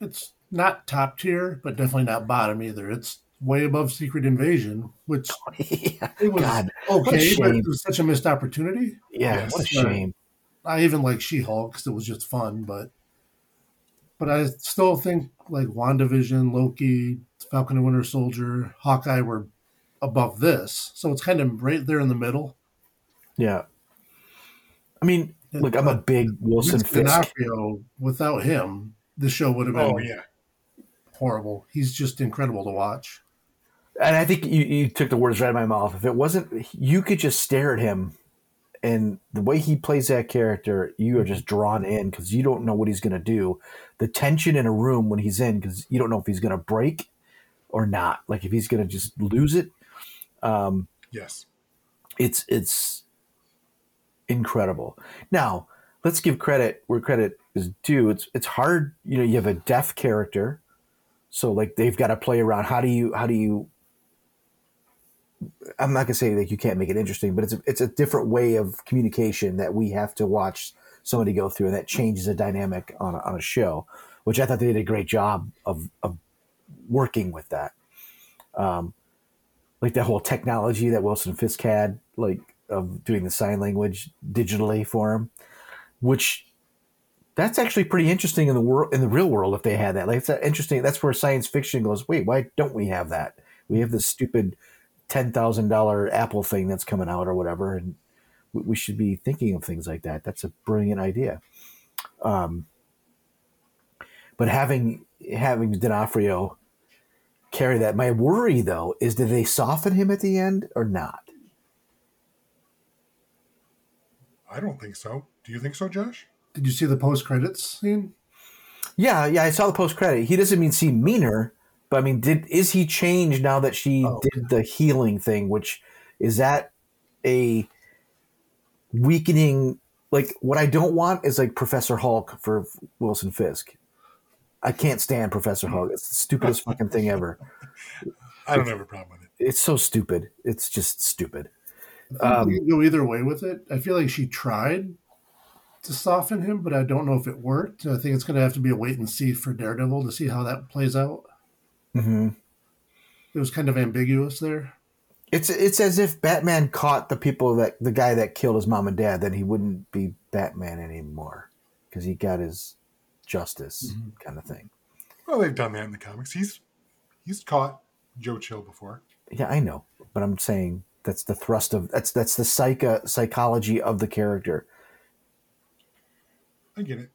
It's not top tier, but definitely not bottom either. It's way above Secret Invasion, which yeah, it was God, okay, but it was such a missed opportunity. Yeah, yes, what a shame. I even like She-Hulk because it was just fun, but but I still think like WandaVision, Loki, Falcon and Winter Soldier, Hawkeye were above this, so it's kind of right there in the middle. Yeah, I mean, and, look, I'm uh, a big Wilson Fisk. Without him, the show would have been oh, yeah. horrible. He's just incredible to watch. And I think you, you took the words right out of my mouth. If it wasn't, you could just stare at him, and the way he plays that character, you are just drawn in because you don't know what he's going to do. The tension in a room when he's in, because you don't know if he's going to break or not. Like if he's going to just lose it. Um, yes, it's it's incredible. Now let's give credit where credit is due. It's it's hard, you know. You have a deaf character, so like they've got to play around. How do you how do you? I'm not gonna say like you can't make it interesting, but it's a, it's a different way of communication that we have to watch somebody go through, and that changes the dynamic on a, on a show, which I thought they did a great job of of working with that. Um. Like that whole technology that Wilson Fisk had, like of doing the sign language digitally for him, which that's actually pretty interesting in the world, in the real world. If they had that, like it's that interesting. That's where science fiction goes. Wait, why don't we have that? We have this stupid ten thousand dollar Apple thing that's coming out or whatever, and we should be thinking of things like that. That's a brilliant idea. Um, but having having D'Onofrio carry that. My worry, though, is did they soften him at the end or not? I don't think so. Do you think so, Josh? Did you see the post-credits scene? Yeah, yeah, I saw the post-credit. He doesn't mean seem meaner, but I mean, did is he changed now that she oh, did okay. the healing thing, which is that a weakening? Like, what I don't want is like Professor Hulk for Wilson Fisk. I can't stand Professor Hulk. It's the stupidest fucking thing ever. I don't have a problem with it. It's so stupid. It's just stupid. Um, you can go either way with it. I feel like she tried to soften him, but I don't know if it worked. I think it's going to have to be a wait and see for Daredevil to see how that plays out. Mm-hmm. It was kind of ambiguous there. It's it's as if Batman caught the people that the guy that killed his mom and dad, then he wouldn't be Batman anymore because he got his justice mm-hmm. kind of thing. Well, they've done that in the comics. He's he's caught Joe Chill before. Yeah, I know, but I'm saying that's the thrust of that's that's the psycho, psychology of the character. I get it.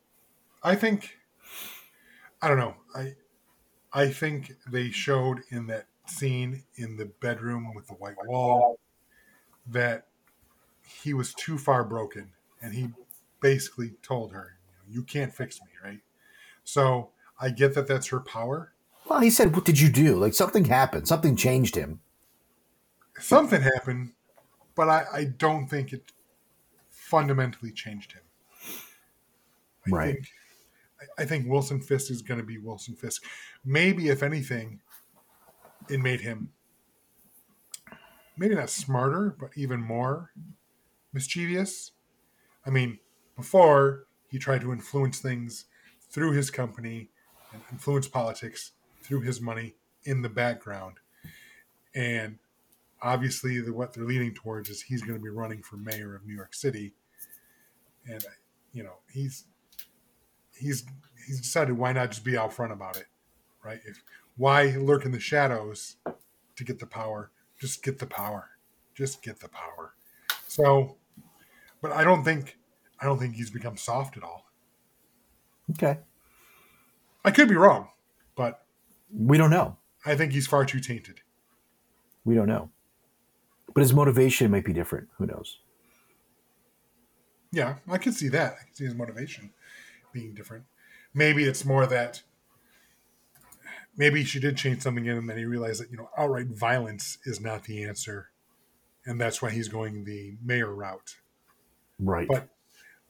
I think, I don't know. I, I think they showed in that scene in the bedroom with the white wall that he was too far broken, and he basically told her, "You can't fix me," right? So I get that that's her power. Well, he said, "What did you do?" Like something happened, something changed him. Something happened, but I, I don't think it fundamentally changed him. I right. Think, I, I think Wilson Fisk is going to be Wilson Fisk. Maybe, if anything, it made him maybe not smarter, but even more mischievous. I mean, before he tried to influence things through his company and influence politics through his money in the background. And obviously, the, what they're leaning towards is he's going to be running for mayor of New York City. And, you know, he's he's he's decided why not just be out front about it, right? If why lurk in the shadows to get the power? Just get the power. Just get the power. So, but I don't think I don't think he's become soft at all. Okay. I could be wrong, but we don't know. I think he's far too tainted. We don't know. But his motivation might be different. Who knows? Yeah, I could see that. I could see his motivation being different. Maybe it's more that maybe she did change something in him, and he realized that, you know, outright violence is not the answer, and that's why he's going the mayor route. Right. But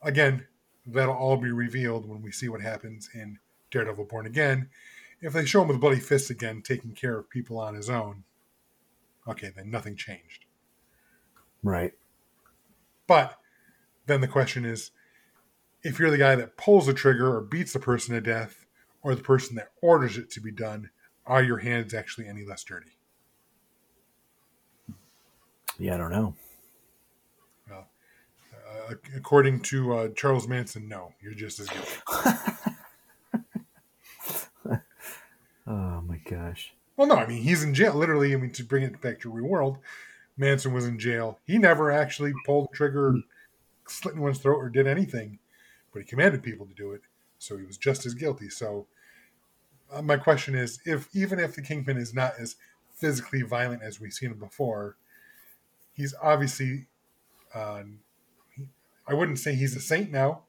again, that'll all be revealed when we see what happens in Daredevil Born Again. If they show him with bloody fists again, taking care of people on his own, okay, then nothing changed. Right. But then the question is, if you're the guy that pulls the trigger or beats the person to death, or the person that orders it to be done, are your hands actually any less dirty? Yeah, I don't know. Well, uh, according to uh, Charles Manson, no, you're just as guilty. Oh my gosh. Well, no, I mean, he's in jail. Literally, I mean, to bring it back to real world, Manson was in jail. He never actually pulled the trigger, or slit anyone's throat, or did anything, but he commanded people to do it. So he was just as guilty. So uh, my question is, if even if the Kingpin is not as physically violent as we've seen him before, he's obviously, uh, he, I wouldn't say he's a saint now.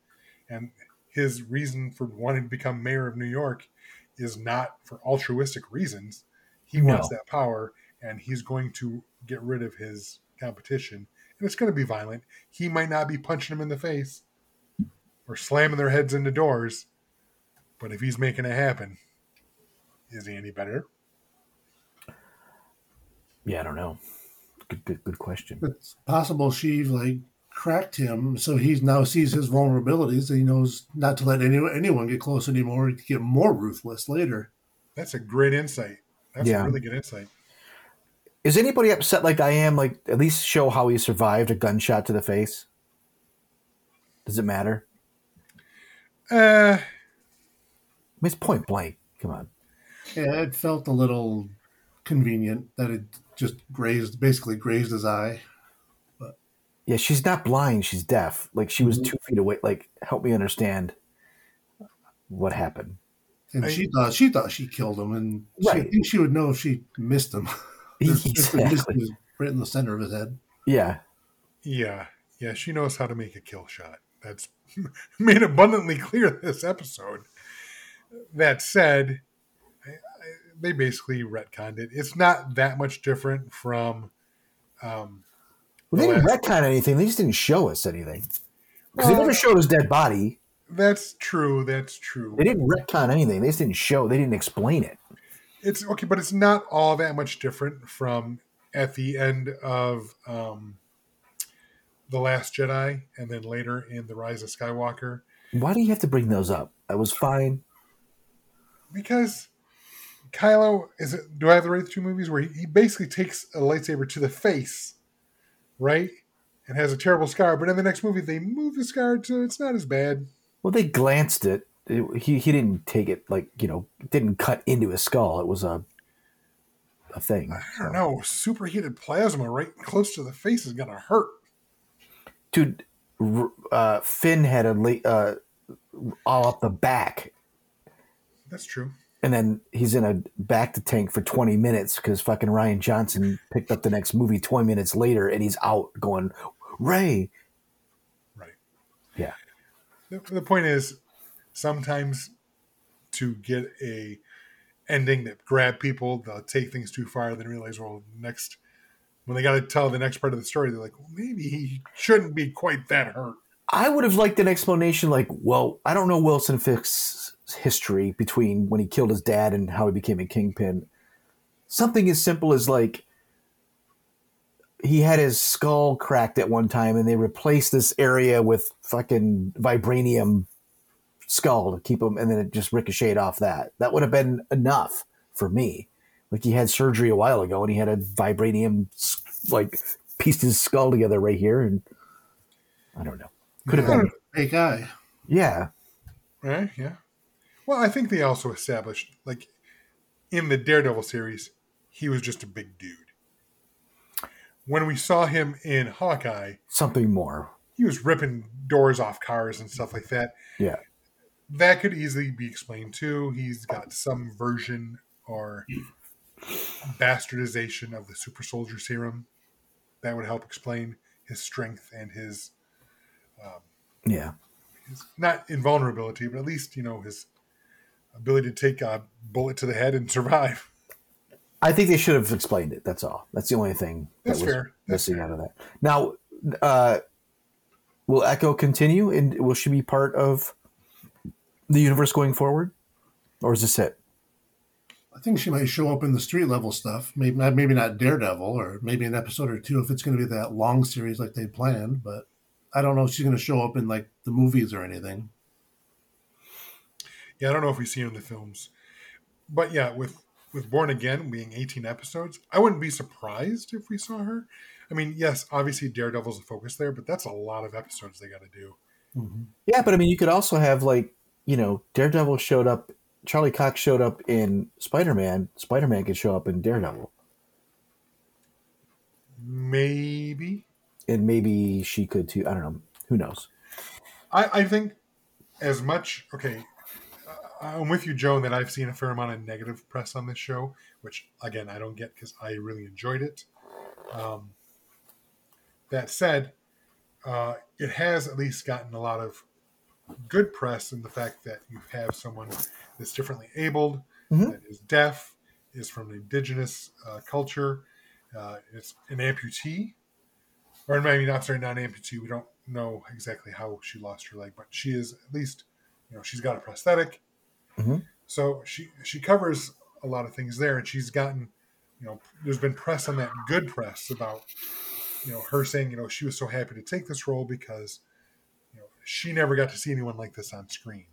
And his reason for wanting to become mayor of New York is not for altruistic reasons. He no. wants that power, and he's going to get rid of his competition. And it's going to be violent. He might not be punching him in the face or slamming their heads into doors, but if he's making it happen, is he any better? Yeah, I don't know. Good, good, good question. It's possible she like cracked him, so he now sees his vulnerabilities, and he knows not to let any, anyone get close anymore, to get more ruthless later. That's a great insight. That's yeah. a really good insight. Is anybody upset like I am? Like, at least show how he survived a gunshot to the face. Does it matter? Uh, it's point blank. Come on. Yeah, it felt a little convenient that it just grazed, basically grazed his eye. But yeah, she's not blind; she's deaf. Like she was mm-hmm. two feet away. Like, help me understand what happened. And I, she thought she thought she killed him, and right. she, I think she would know if she missed him. Exactly. Missed him right in the center of his head. Yeah. Yeah. Yeah. She knows how to make a kill shot. That's made abundantly clear this episode. That said, I, I, they basically retconned it. It's not that much different from... Um, well, the they didn't retcon anything. They just didn't show us anything. Because well, they never showed his dead body. That's true. That's true. They didn't retcon anything. They just didn't show. They didn't explain it. It's okay, but it's not all that much different from at the end of... Um, The Last Jedi, and then later in The Rise of Skywalker. Why do you have to bring those up? I was fine. Because Kylo, is it, do I have the right to two movies where he, he basically takes a lightsaber to the face, right? And has a terrible scar, but in the next movie they move the scar to it's not as bad. Well, they glanced it. it he, he didn't take it, like, you know, didn't cut into his skull. It was a a thing. I don't so. know. Superheated plasma right close to the face is going to hurt. Dude, uh, Finn had a uh, all up the back. That's true. And then he's in a back to tank for twenty minutes because fucking Ryan Johnson picked up the next movie twenty minutes later, and he's out going, Ray. Right. Yeah. The, the point is, sometimes to get a ending that grab people, they'll take things too far, then realize, well, next when they got to tell the next part of the story, they're like, well, maybe he shouldn't be quite that hurt. I would have liked an explanation like, well, I don't know Wilson Fisk's history between when he killed his dad and how he became a kingpin. Something as simple as like he had his skull cracked at one time and they replaced this area with fucking vibranium skull to keep him, and then it just ricocheted off that. That would have been enough for me. Like he had surgery a while ago and he had a vibranium, like pieced his skull together right here, and I don't know. Could have yeah, been a big guy. Yeah. Right? Yeah. Well, I think they also established, like, in the Daredevil series, he was just a big dude. When we saw him in Hawkeye... something more. He was ripping doors off cars and stuff like that. Yeah. That could easily be explained, too. He's got some version or bastardization of the super soldier serum. That would help explain his strength and his... Um, yeah. His, not invulnerability, but at least, you know, his... ability to take a bullet to the head and survive. I think they should have explained it. That's all. That's the only thing that's that was fair. That's missing fair. Out of that. Now, uh, will Echo continue, and will she be part of the universe going forward, or is this it? I think she might show up in the street level stuff. Maybe not. Maybe not Daredevil, or maybe an episode or two if it's going to be that long series like they planned. But I don't know if she's going to show up in like the movies or anything. Yeah, I don't know if we see her in the films. But yeah, with, with Born Again being eighteen episodes, I wouldn't be surprised if we saw her. I mean, yes, obviously Daredevil's the focus there, but that's a lot of episodes they got to do. Mm-hmm. Yeah, but I mean, you could also have like, you know, Daredevil showed up, Charlie Cox showed up in Spider-Man, Spider-Man could show up in Daredevil. Maybe. And maybe she could too. I don't know. Who knows? I, I think as much, okay... I'm with you, Joe, that I've seen a fair amount of negative press on this show, which, again, I don't get because I really enjoyed it. Um, that said, uh, it has at least gotten a lot of good press in the fact that you have someone that's differently abled, mm-hmm. that is deaf, is from an indigenous uh, culture, uh, is an amputee, or maybe not, sorry, not an amputee. We don't know exactly how she lost her leg, but she is at least, you know, she's got a prosthetic. Mm-hmm. So she she covers a lot of things there, and she's gotten, you know, there's been press on that, good press about, you know, her saying, you know, she was so happy to take this role because, you know, she never got to see anyone like this on screen.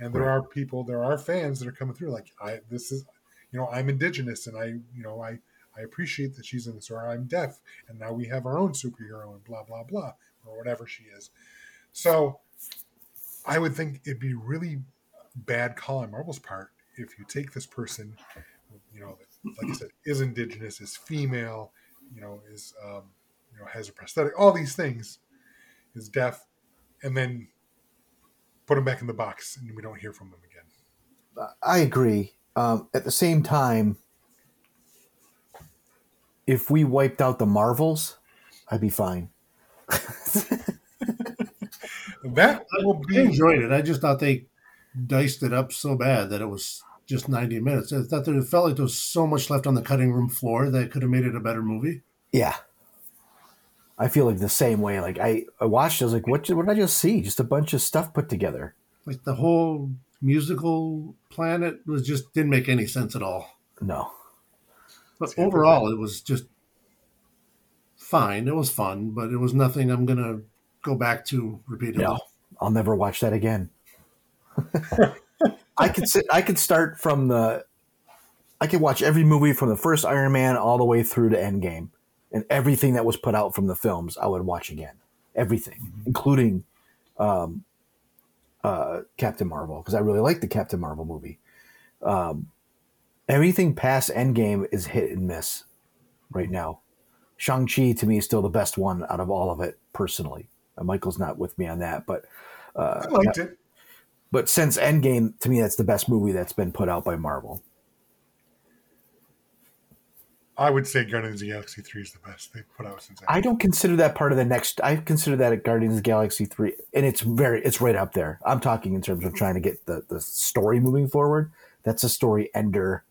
And there right. are people, there are fans that are coming through like, I this is, you know, I'm indigenous and I, you know, I, I appreciate that she's in this, or I'm deaf and now we have our own superhero and blah, blah, blah, or whatever she is. So I would think it'd be really bad call on Marvel's part if you take this person, you know, like I said, is indigenous, is female, you know, is um, you know, has a prosthetic, all these things, is deaf, and then put him back in the box and we don't hear from him again. I agree. Um, at the same time, if we wiped out the Marvels, I'd be fine. That will be... I enjoyed it. I just thought they diced it up so bad that it was just ninety minutes. I thought it felt like there was so much left on the cutting room floor that it could have made it a better movie. Yeah. I feel like the same way. Like I, I watched it, I was like, what, what did I just see? Just a bunch of stuff put together. Like the whole musical planet was just didn't make any sense at all. No. But see, overall, it was just fine. It was fun, but it was nothing I'm going to go back to repeatedly. No, I'll never watch that again. I could sit, I could start from the I could watch every movie from the first Iron Man all the way through to Endgame, and everything that was put out from the films I would watch again, everything, mm-hmm. including um, uh, Captain Marvel, because I really like the Captain Marvel movie. Um, everything past Endgame is hit and miss right now. Shang-Chi to me is still the best one out of all of it personally. Uh, Michael's not with me on that, but uh, I liked it. But since Endgame, to me, that's the best movie that's been put out by Marvel. I would say Guardians of the Galaxy three is the best they've put out since Endgame. I don't consider that part of the next. I consider that at Guardians of the Galaxy three, and it's very, it's right up there. I'm talking in terms of trying to get the, the story moving forward. That's a story ender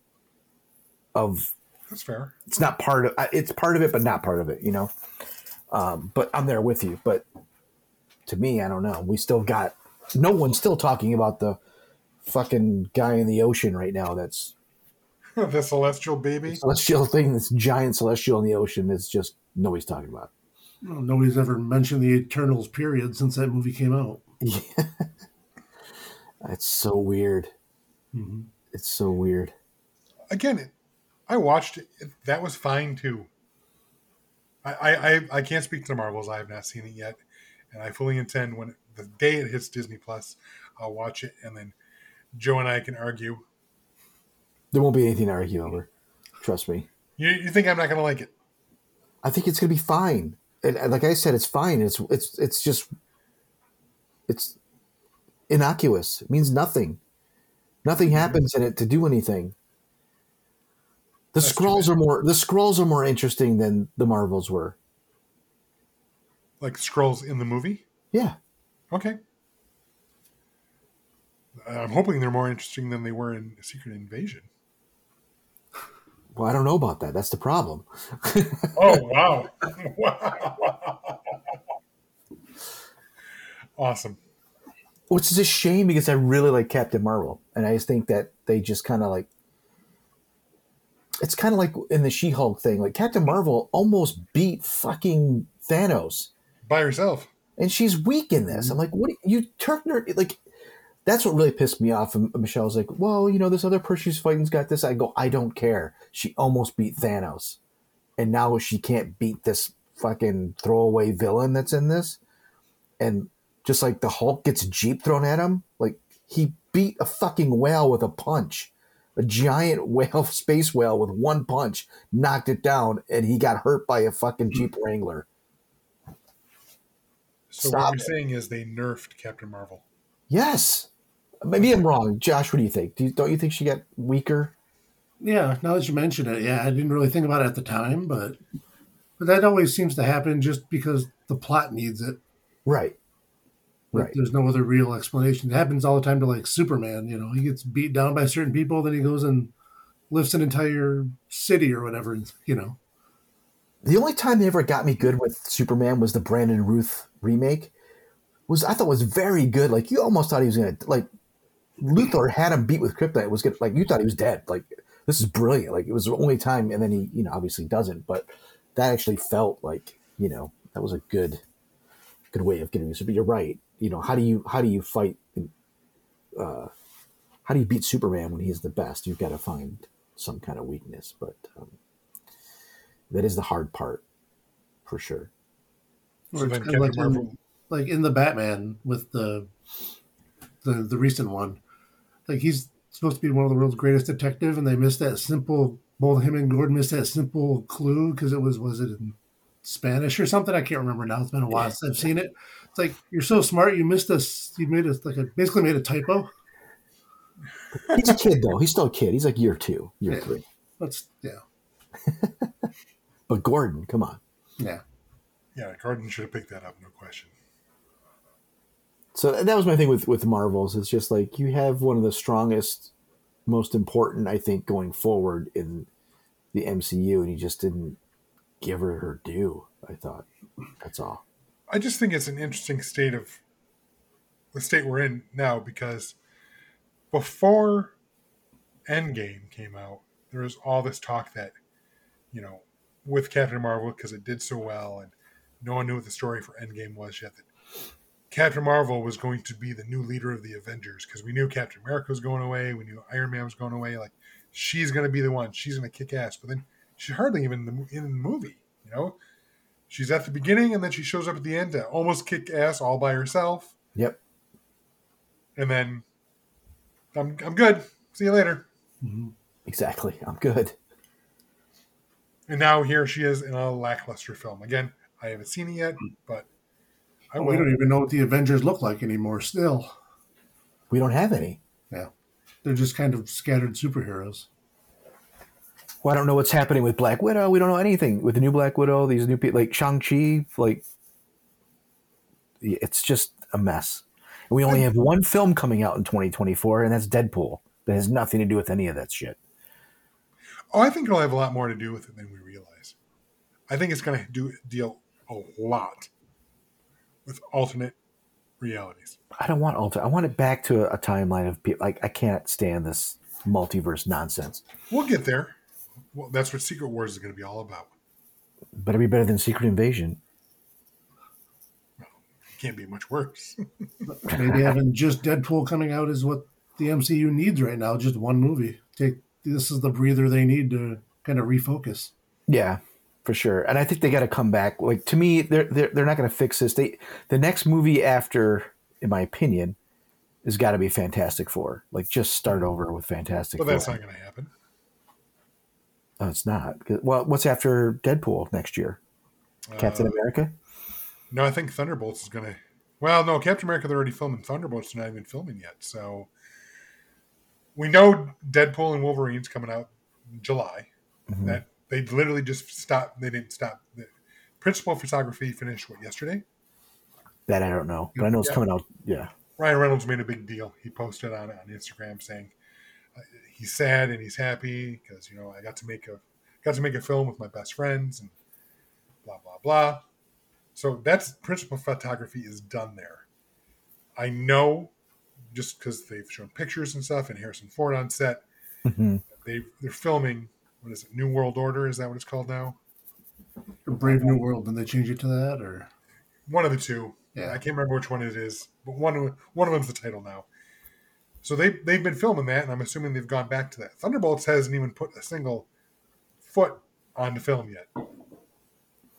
of. That's fair. It's not part of it's part of it, but not part of it, you know. Um, but I'm there with you. But to me, I don't know. We still got no one's still talking about the fucking guy in the ocean right now. That's the celestial baby, the celestial thing. This giant celestial in the ocean is just nobody's talking about. Well, nobody's ever mentioned the Eternals period since that movie came out. Yeah, that's so weird. Mm-hmm. It's so weird. Again. It- I watched it. That was fine too. I, I I can't speak to the Marvels. I have not seen it yet, and I fully intend when the day it hits Disney Plus, I'll watch it, and then Joe and I can argue. There won't be anything to argue over. Trust me. You you think I'm not going to like it? I think it's going to be fine. And like I said, it's fine. It's it's it's just it's innocuous. It means nothing. Nothing happens in it to do anything. The That's Skrulls true. are more the Skrulls are more interesting than the Marvels were. Like Skrulls in the movie? Yeah. Okay. I'm hoping they're more interesting than they were in Secret Invasion. Well, I don't know about that. That's the problem. Oh wow. Wow. Awesome. Which is a shame because I really like Captain Marvel. And I just think that they just kinda like it's kind of like in the She-Hulk thing. Like Captain Marvel almost beat fucking Thanos by herself, and she's weak in this. I'm like, what? You turned her like. That's what really pissed me off. And Michelle's like, well, you know, this other person she's fighting's got this. I go, I don't care. She almost beat Thanos, and now she can't beat this fucking throwaway villain that's in this. And just like the Hulk gets a Jeep thrown at him, like he beat a fucking whale with a punch. A giant whale, space whale with one punch, knocked it down, and he got hurt by a fucking Jeep Wrangler. So Stop what you're it. saying is they nerfed Captain Marvel. Yes. Maybe I'm wrong. Josh, what do you think? Do you, don't you think she got weaker? Yeah, now that you mention it, yeah, I didn't really think about it at the time, but but that always seems to happen just because the plot needs it. Right. Like, right. There's no other real explanation. It happens all the time to like Superman. You know, he gets beat down by certain people, then he goes and lifts an entire city or whatever. You know, the only time they ever got me good with Superman was the Brandon Routh remake. Was I thought was very good. Like you almost thought he was gonna like Luthor had him beat with kryptonite. It was good. Like you thought he was dead. Like this is brilliant. Like it was the only time, and then he you know obviously doesn't. But that actually felt like you know that was a good good way of getting this. But you're right. You know, how do you how do you fight? Uh, how do you beat Superman when he's the best? You've got to find some kind of weakness, but um, that is the hard part for sure. So it's kind of like, in, like in the Batman with the, the the recent one, like he's supposed to be one of the world's greatest detective, and they missed that simple. Both him and Gordon missed that simple clue because it was was it. In, Spanish or something. I can't remember now. It's been a while since I've seen it. It's like, you're so smart. You missed us. You made us like a, basically made a typo. He's a kid though. He's still a kid. He's like year two, year yeah. three. That's yeah. But Gordon, come on. Yeah. Yeah. Gordon should have picked that up. No question. So that was my thing with, with Marvels. It's just like, you have one of the strongest, most important, I think going forward in the M C U. And you just didn't, give her her due, I thought. That's all. I just think it's an interesting state of the state we're in now because before Endgame came out, there was all this talk that, you know, with Captain Marvel, because it did so well and no one knew what the story for Endgame was yet, that Captain Marvel was going to be the new leader of the Avengers because we knew Captain America was going away. We knew Iron Man was going away. Like, she's going to be the one. She's going to kick ass. But then she's hardly even in the, in the movie, you know. She's at the beginning, and then she shows up at the end to almost kick ass all by herself. Yep. And then, I'm I'm good. See you later. Mm-hmm. Exactly. I'm good. And now here she is in a lackluster film. Again, I haven't seen it yet, but... I oh, we don't even know what the Avengers look like anymore still. we don't have any. Yeah. They're just kind of scattered superheroes. Well, I don't know what's happening with Black Widow. We don't know anything with the new Black Widow, these new people, like Shang-Chi, like, it's just a mess. And we only have one film coming out in twenty twenty-four, and that's Deadpool. That has nothing to do with any of that shit. Oh, I think it'll have a lot more to do with it than we realize. I think it's going to do deal a lot with alternate realities. I don't want alternate. I want it back to a, a timeline of people. Like, I can't stand this multiverse nonsense. We'll get there. Well, that's what Secret Wars is going to be all about. Better be better than Secret Invasion. Well, it can't be much worse. Maybe having just Deadpool coming out is what the M C U needs right now. Just one movie. Take this is the breather they need to kind of refocus. Yeah, for sure. And I think they got to come back. Like, to me, they're they're, they're not going to fix this. They the next movie after, in my opinion, has got to be Fantastic Four. Like, just start over with Fantastic Four. Well, that's not going to happen. Oh, it's not. Well, what's after Deadpool next year? Captain uh, America? No, I think Thunderbolts is going to... Well, no, Captain America, they're already filming. Thunderbolts are not even filming yet. So we know Deadpool and Wolverine's coming out in July. Mm-hmm. That they literally just stopped. They didn't stop. The principal photography finished, what, yesterday? That I don't know. But I know it's yeah. coming out, yeah. Ryan Reynolds made a big deal. He posted on on Instagram saying, he's sad and he's happy because, you know, I got to make a got to make a film with my best friends and blah blah blah. So that's principal photography is done there. I know just because they've shown pictures and stuff and Harrison Ford on set. Mm-hmm. They they're filming, what is it? New World Order, is that what it's called now? Or Brave New World? Did they change it to that or one of the two? Yeah, I can't remember which one it is, but one one of them's the title now. So they, they've been filming that, and I'm assuming they've gone back to that. Thunderbolts hasn't even put a single foot on the film yet.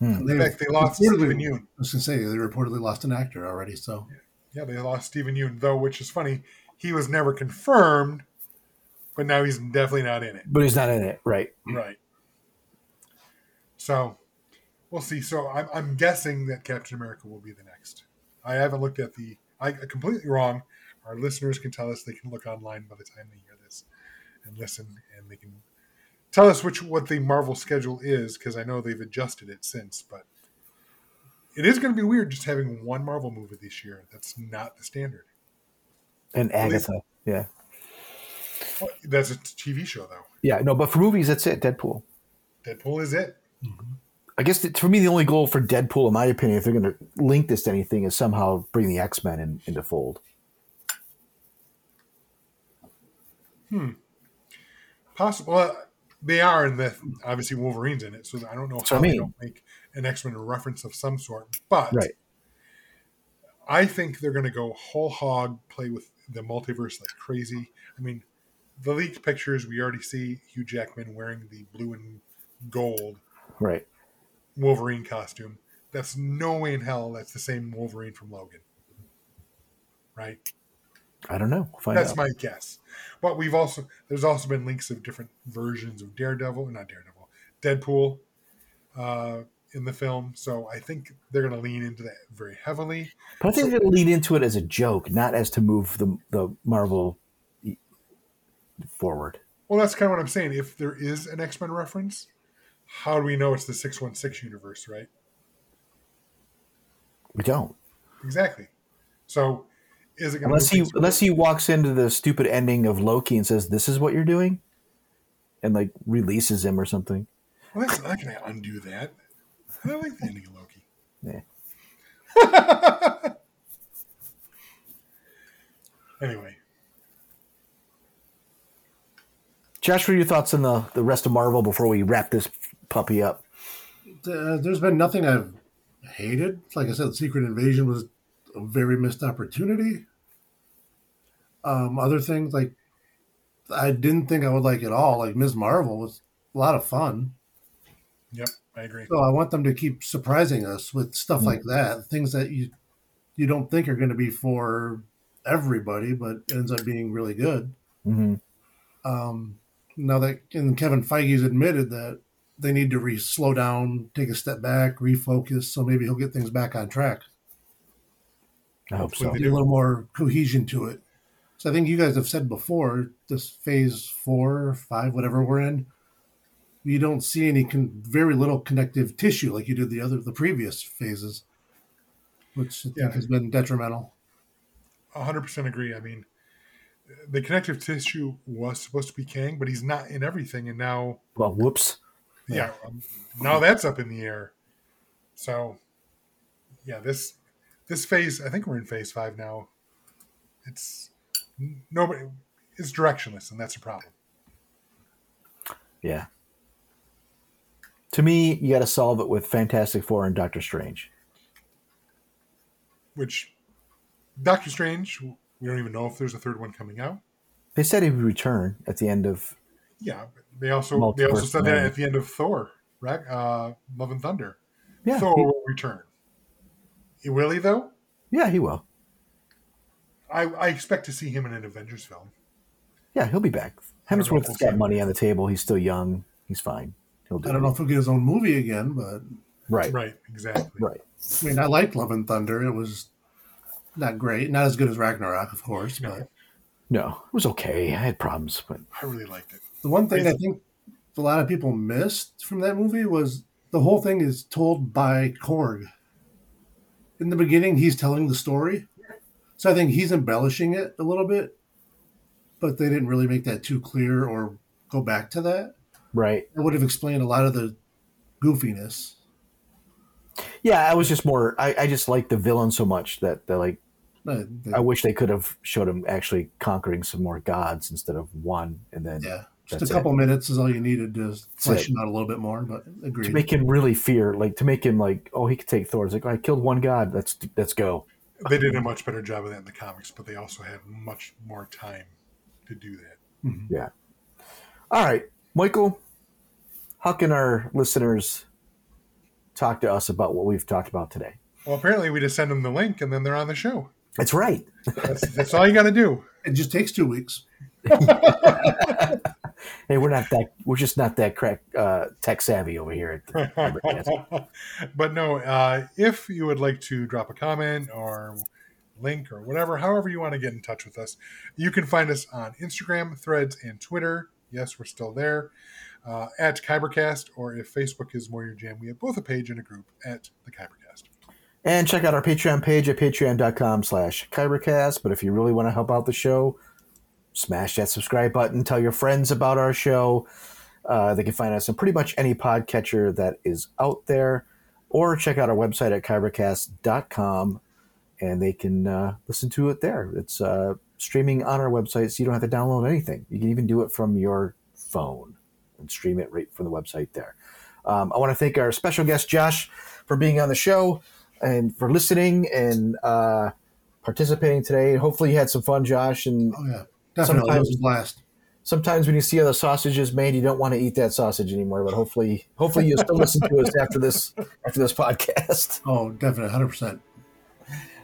Hmm. In fact, they lost Stephen Yeun. I was going to say, they reportedly lost an actor already. So yeah, yeah, they lost Stephen Yeun, though, which is funny. He was never confirmed, but now he's definitely not in it. But he's not in it, right. Right. So we'll see. So I'm, I'm guessing that Captain America will be the next. I haven't looked at the – I completely wrong – our listeners can tell us. They can look online by the time they hear this and listen, and they can tell us which what the Marvel schedule is, because I know they've adjusted it since. But it is going to be weird just having one Marvel movie this year. That's not the standard. And Agatha, least, yeah. Well, that's a T V show, though. Yeah, no, but for movies, that's it, Deadpool. Deadpool is it. Mm-hmm. I guess that, for me, the only goal for Deadpool, in my opinion, if they're going to link this to anything, is somehow bring the X-Men in, into fold. Hmm. Possible. Well, they are in the obviously Wolverine's in it, so I don't know how I mean. They don't make an X-Men reference of some sort. But right. I think they're going to go whole hog, play with the multiverse like crazy. I mean, the leaked pictures we already see Hugh Jackman wearing the blue and gold right Wolverine costume. That's no way in hell that's the same Wolverine from Logan, right? I don't know. Find That's out. My guess. But we've also there's also been links of different versions of Daredevil, not Daredevil, Deadpool uh, in the film. So I think they're going to lean into that very heavily. But I think so, they're going to lean into it as a joke, not as to move the the Marvel forward. Well, that's kind of what I'm saying. If there is an X-Men reference, how do we know it's the six one six universe, right? We don't. Exactly. So... Is it unless he unless he walks into the stupid ending of Loki and says, "This is what you're doing," and like releases him or something. Well, that's not going to undo that. I don't like the ending of Loki. Yeah. Anyway, Josh, what are your thoughts on the the rest of Marvel before we wrap this puppy up? Uh, there's been nothing I've hated. Like I said, Secret Invasion was a very missed opportunity. Um, other things like I didn't think I would like at all. Like Miz Marvel was a lot of fun. Yep, I agree. So I want them to keep surprising us with stuff mm-hmm. like that, things that you you don't think are going to be for everybody, but ends up being really good. Mm-hmm. Um, now that and Kevin Feige's admitted that they need to re slow down, take a step back, refocus, so maybe he'll get things back on track. I hope so. A little more cohesion to it. So I think you guys have said before, this phase four, five, whatever we're in, you don't see any con- very little connective tissue like you did the other the previous phases, which I think yeah. has been detrimental. one hundred percent agree. I mean, the connective tissue was supposed to be Kang, but he's not in everything, and now... Well, whoops. Yeah, um, now that's up in the air. So, yeah, this this phase, I think we're in phase five now. It's nobody. It's directionless, and that's a problem. Yeah. To me, you got to solve it with Fantastic Four and Doctor Strange. Which, Doctor Strange, we don't even know if there's a third one coming out. They said he would return at the end of... Yeah, they also they also said that at the end of Thor, right? Uh, Love and Thunder. Yeah, Thor he, will return. Will he, though? Yeah, he will. I, I expect to see him in an Avengers film. Yeah, he'll be back. Hemsworth's got money on the table. He's still young. He's fine. He'll do I don't it. know if he'll get his own movie again, but... Right. Right, exactly. Right. I mean, I liked Love and Thunder. It was not great. Not as good as Ragnarok, of course, no. but... No, it was okay. I had problems, but... I really liked it. The one thing I think a lot of people missed from that movie was the whole thing is told by Korg. In the beginning, he's telling the story. So I think he's embellishing it a little bit, but they didn't really make that too clear or go back to that. Right. That would have explained a lot of the goofiness. Yeah, I was just more... I, I just liked the villain so much that they're like... No, they, I wish they could have showed him actually conquering some more gods instead of one, and then... Yeah. Just That's a couple it. minutes is all you needed to flesh him out a little bit more, but agreed. To make him really fear, like to make him like, oh, he could take Thor. It's like, oh, I killed one god. Let's let's go. They did a much better job of that in the comics, but they also had much more time to do that. Mm-hmm. Yeah. All right, Michael, how can our listeners talk to us about what we've talked about today? Well, apparently we just send them the link, and then they're on the show. That's right. That's, that's all you got to do. It just takes two weeks. Hey, we're not that. We're just not that crack, uh, tech savvy over here at the But no, uh, if you would like to drop a comment or link or whatever, however you want to get in touch with us, you can find us on Instagram, Threads, and Twitter. Yes, we're still there uh, at KyberCast, or if Facebook is more your jam, we have both a page and a group at the KyberCast. And check out our Patreon page at patreon dot com slash KyberCast. But if you really want to help out the show, smash that subscribe button. Tell your friends about our show. Uh, they can find us in pretty much any podcatcher that is out there. Or check out our website at kybercast dot com, and they can uh, listen to it there. It's uh, streaming on our website, so you don't have to download anything. You can even do it from your phone and stream it right from the website there. Um, I want to thank our special guest, Josh, for being on the show and for listening and uh, participating today. Hopefully you had some fun, Josh. And oh, yeah. Definitely. Sometimes, it was a blast. Sometimes when you see how the sausage is made, you don't want to eat that sausage anymore. But hopefully, hopefully you'll still listen to us after this after this podcast. Oh, definitely, hundred percent.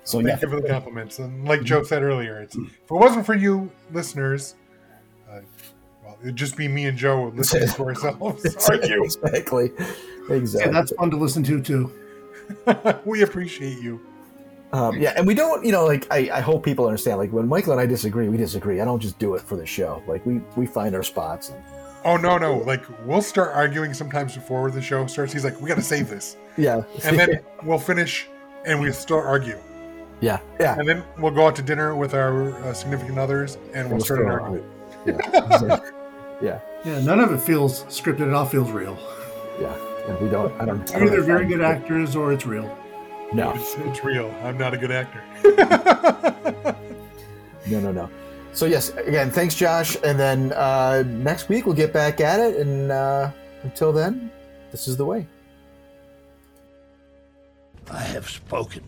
So thank yeah. you for the compliments. And like Joe said earlier, it's, if it wasn't for you listeners, uh, well, it'd just be me and Joe listening to ourselves. Exactly, exactly. Yeah, that's fun to listen to too. We appreciate you. Um, yeah, and we don't, you know, like, I, I hope people understand, like, when Michael and I disagree, we disagree. I don't just do it for the show. Like, we, we find our spots. And, oh, no, no. Like, we'll start arguing sometimes before the show starts. He's like, we got to save this. Yeah. And then we'll finish, and we'll still argue. Yeah, yeah. And then we'll go out to dinner with our uh, significant others, and, and we'll, we'll start an argument. Yeah. yeah. Yeah, none of it feels scripted. It all feels real. Yeah, and we don't, I don't. Either I don't they're very good people. Actors or it's real. No, it's, it's real. I'm not a good actor. no, no, no. So yes, again, thanks, Josh. And then uh, next week we'll get back at it. And uh, until then, this is the way. I have spoken.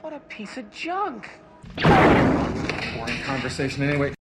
What a piece of junk. Boring conversation anyway.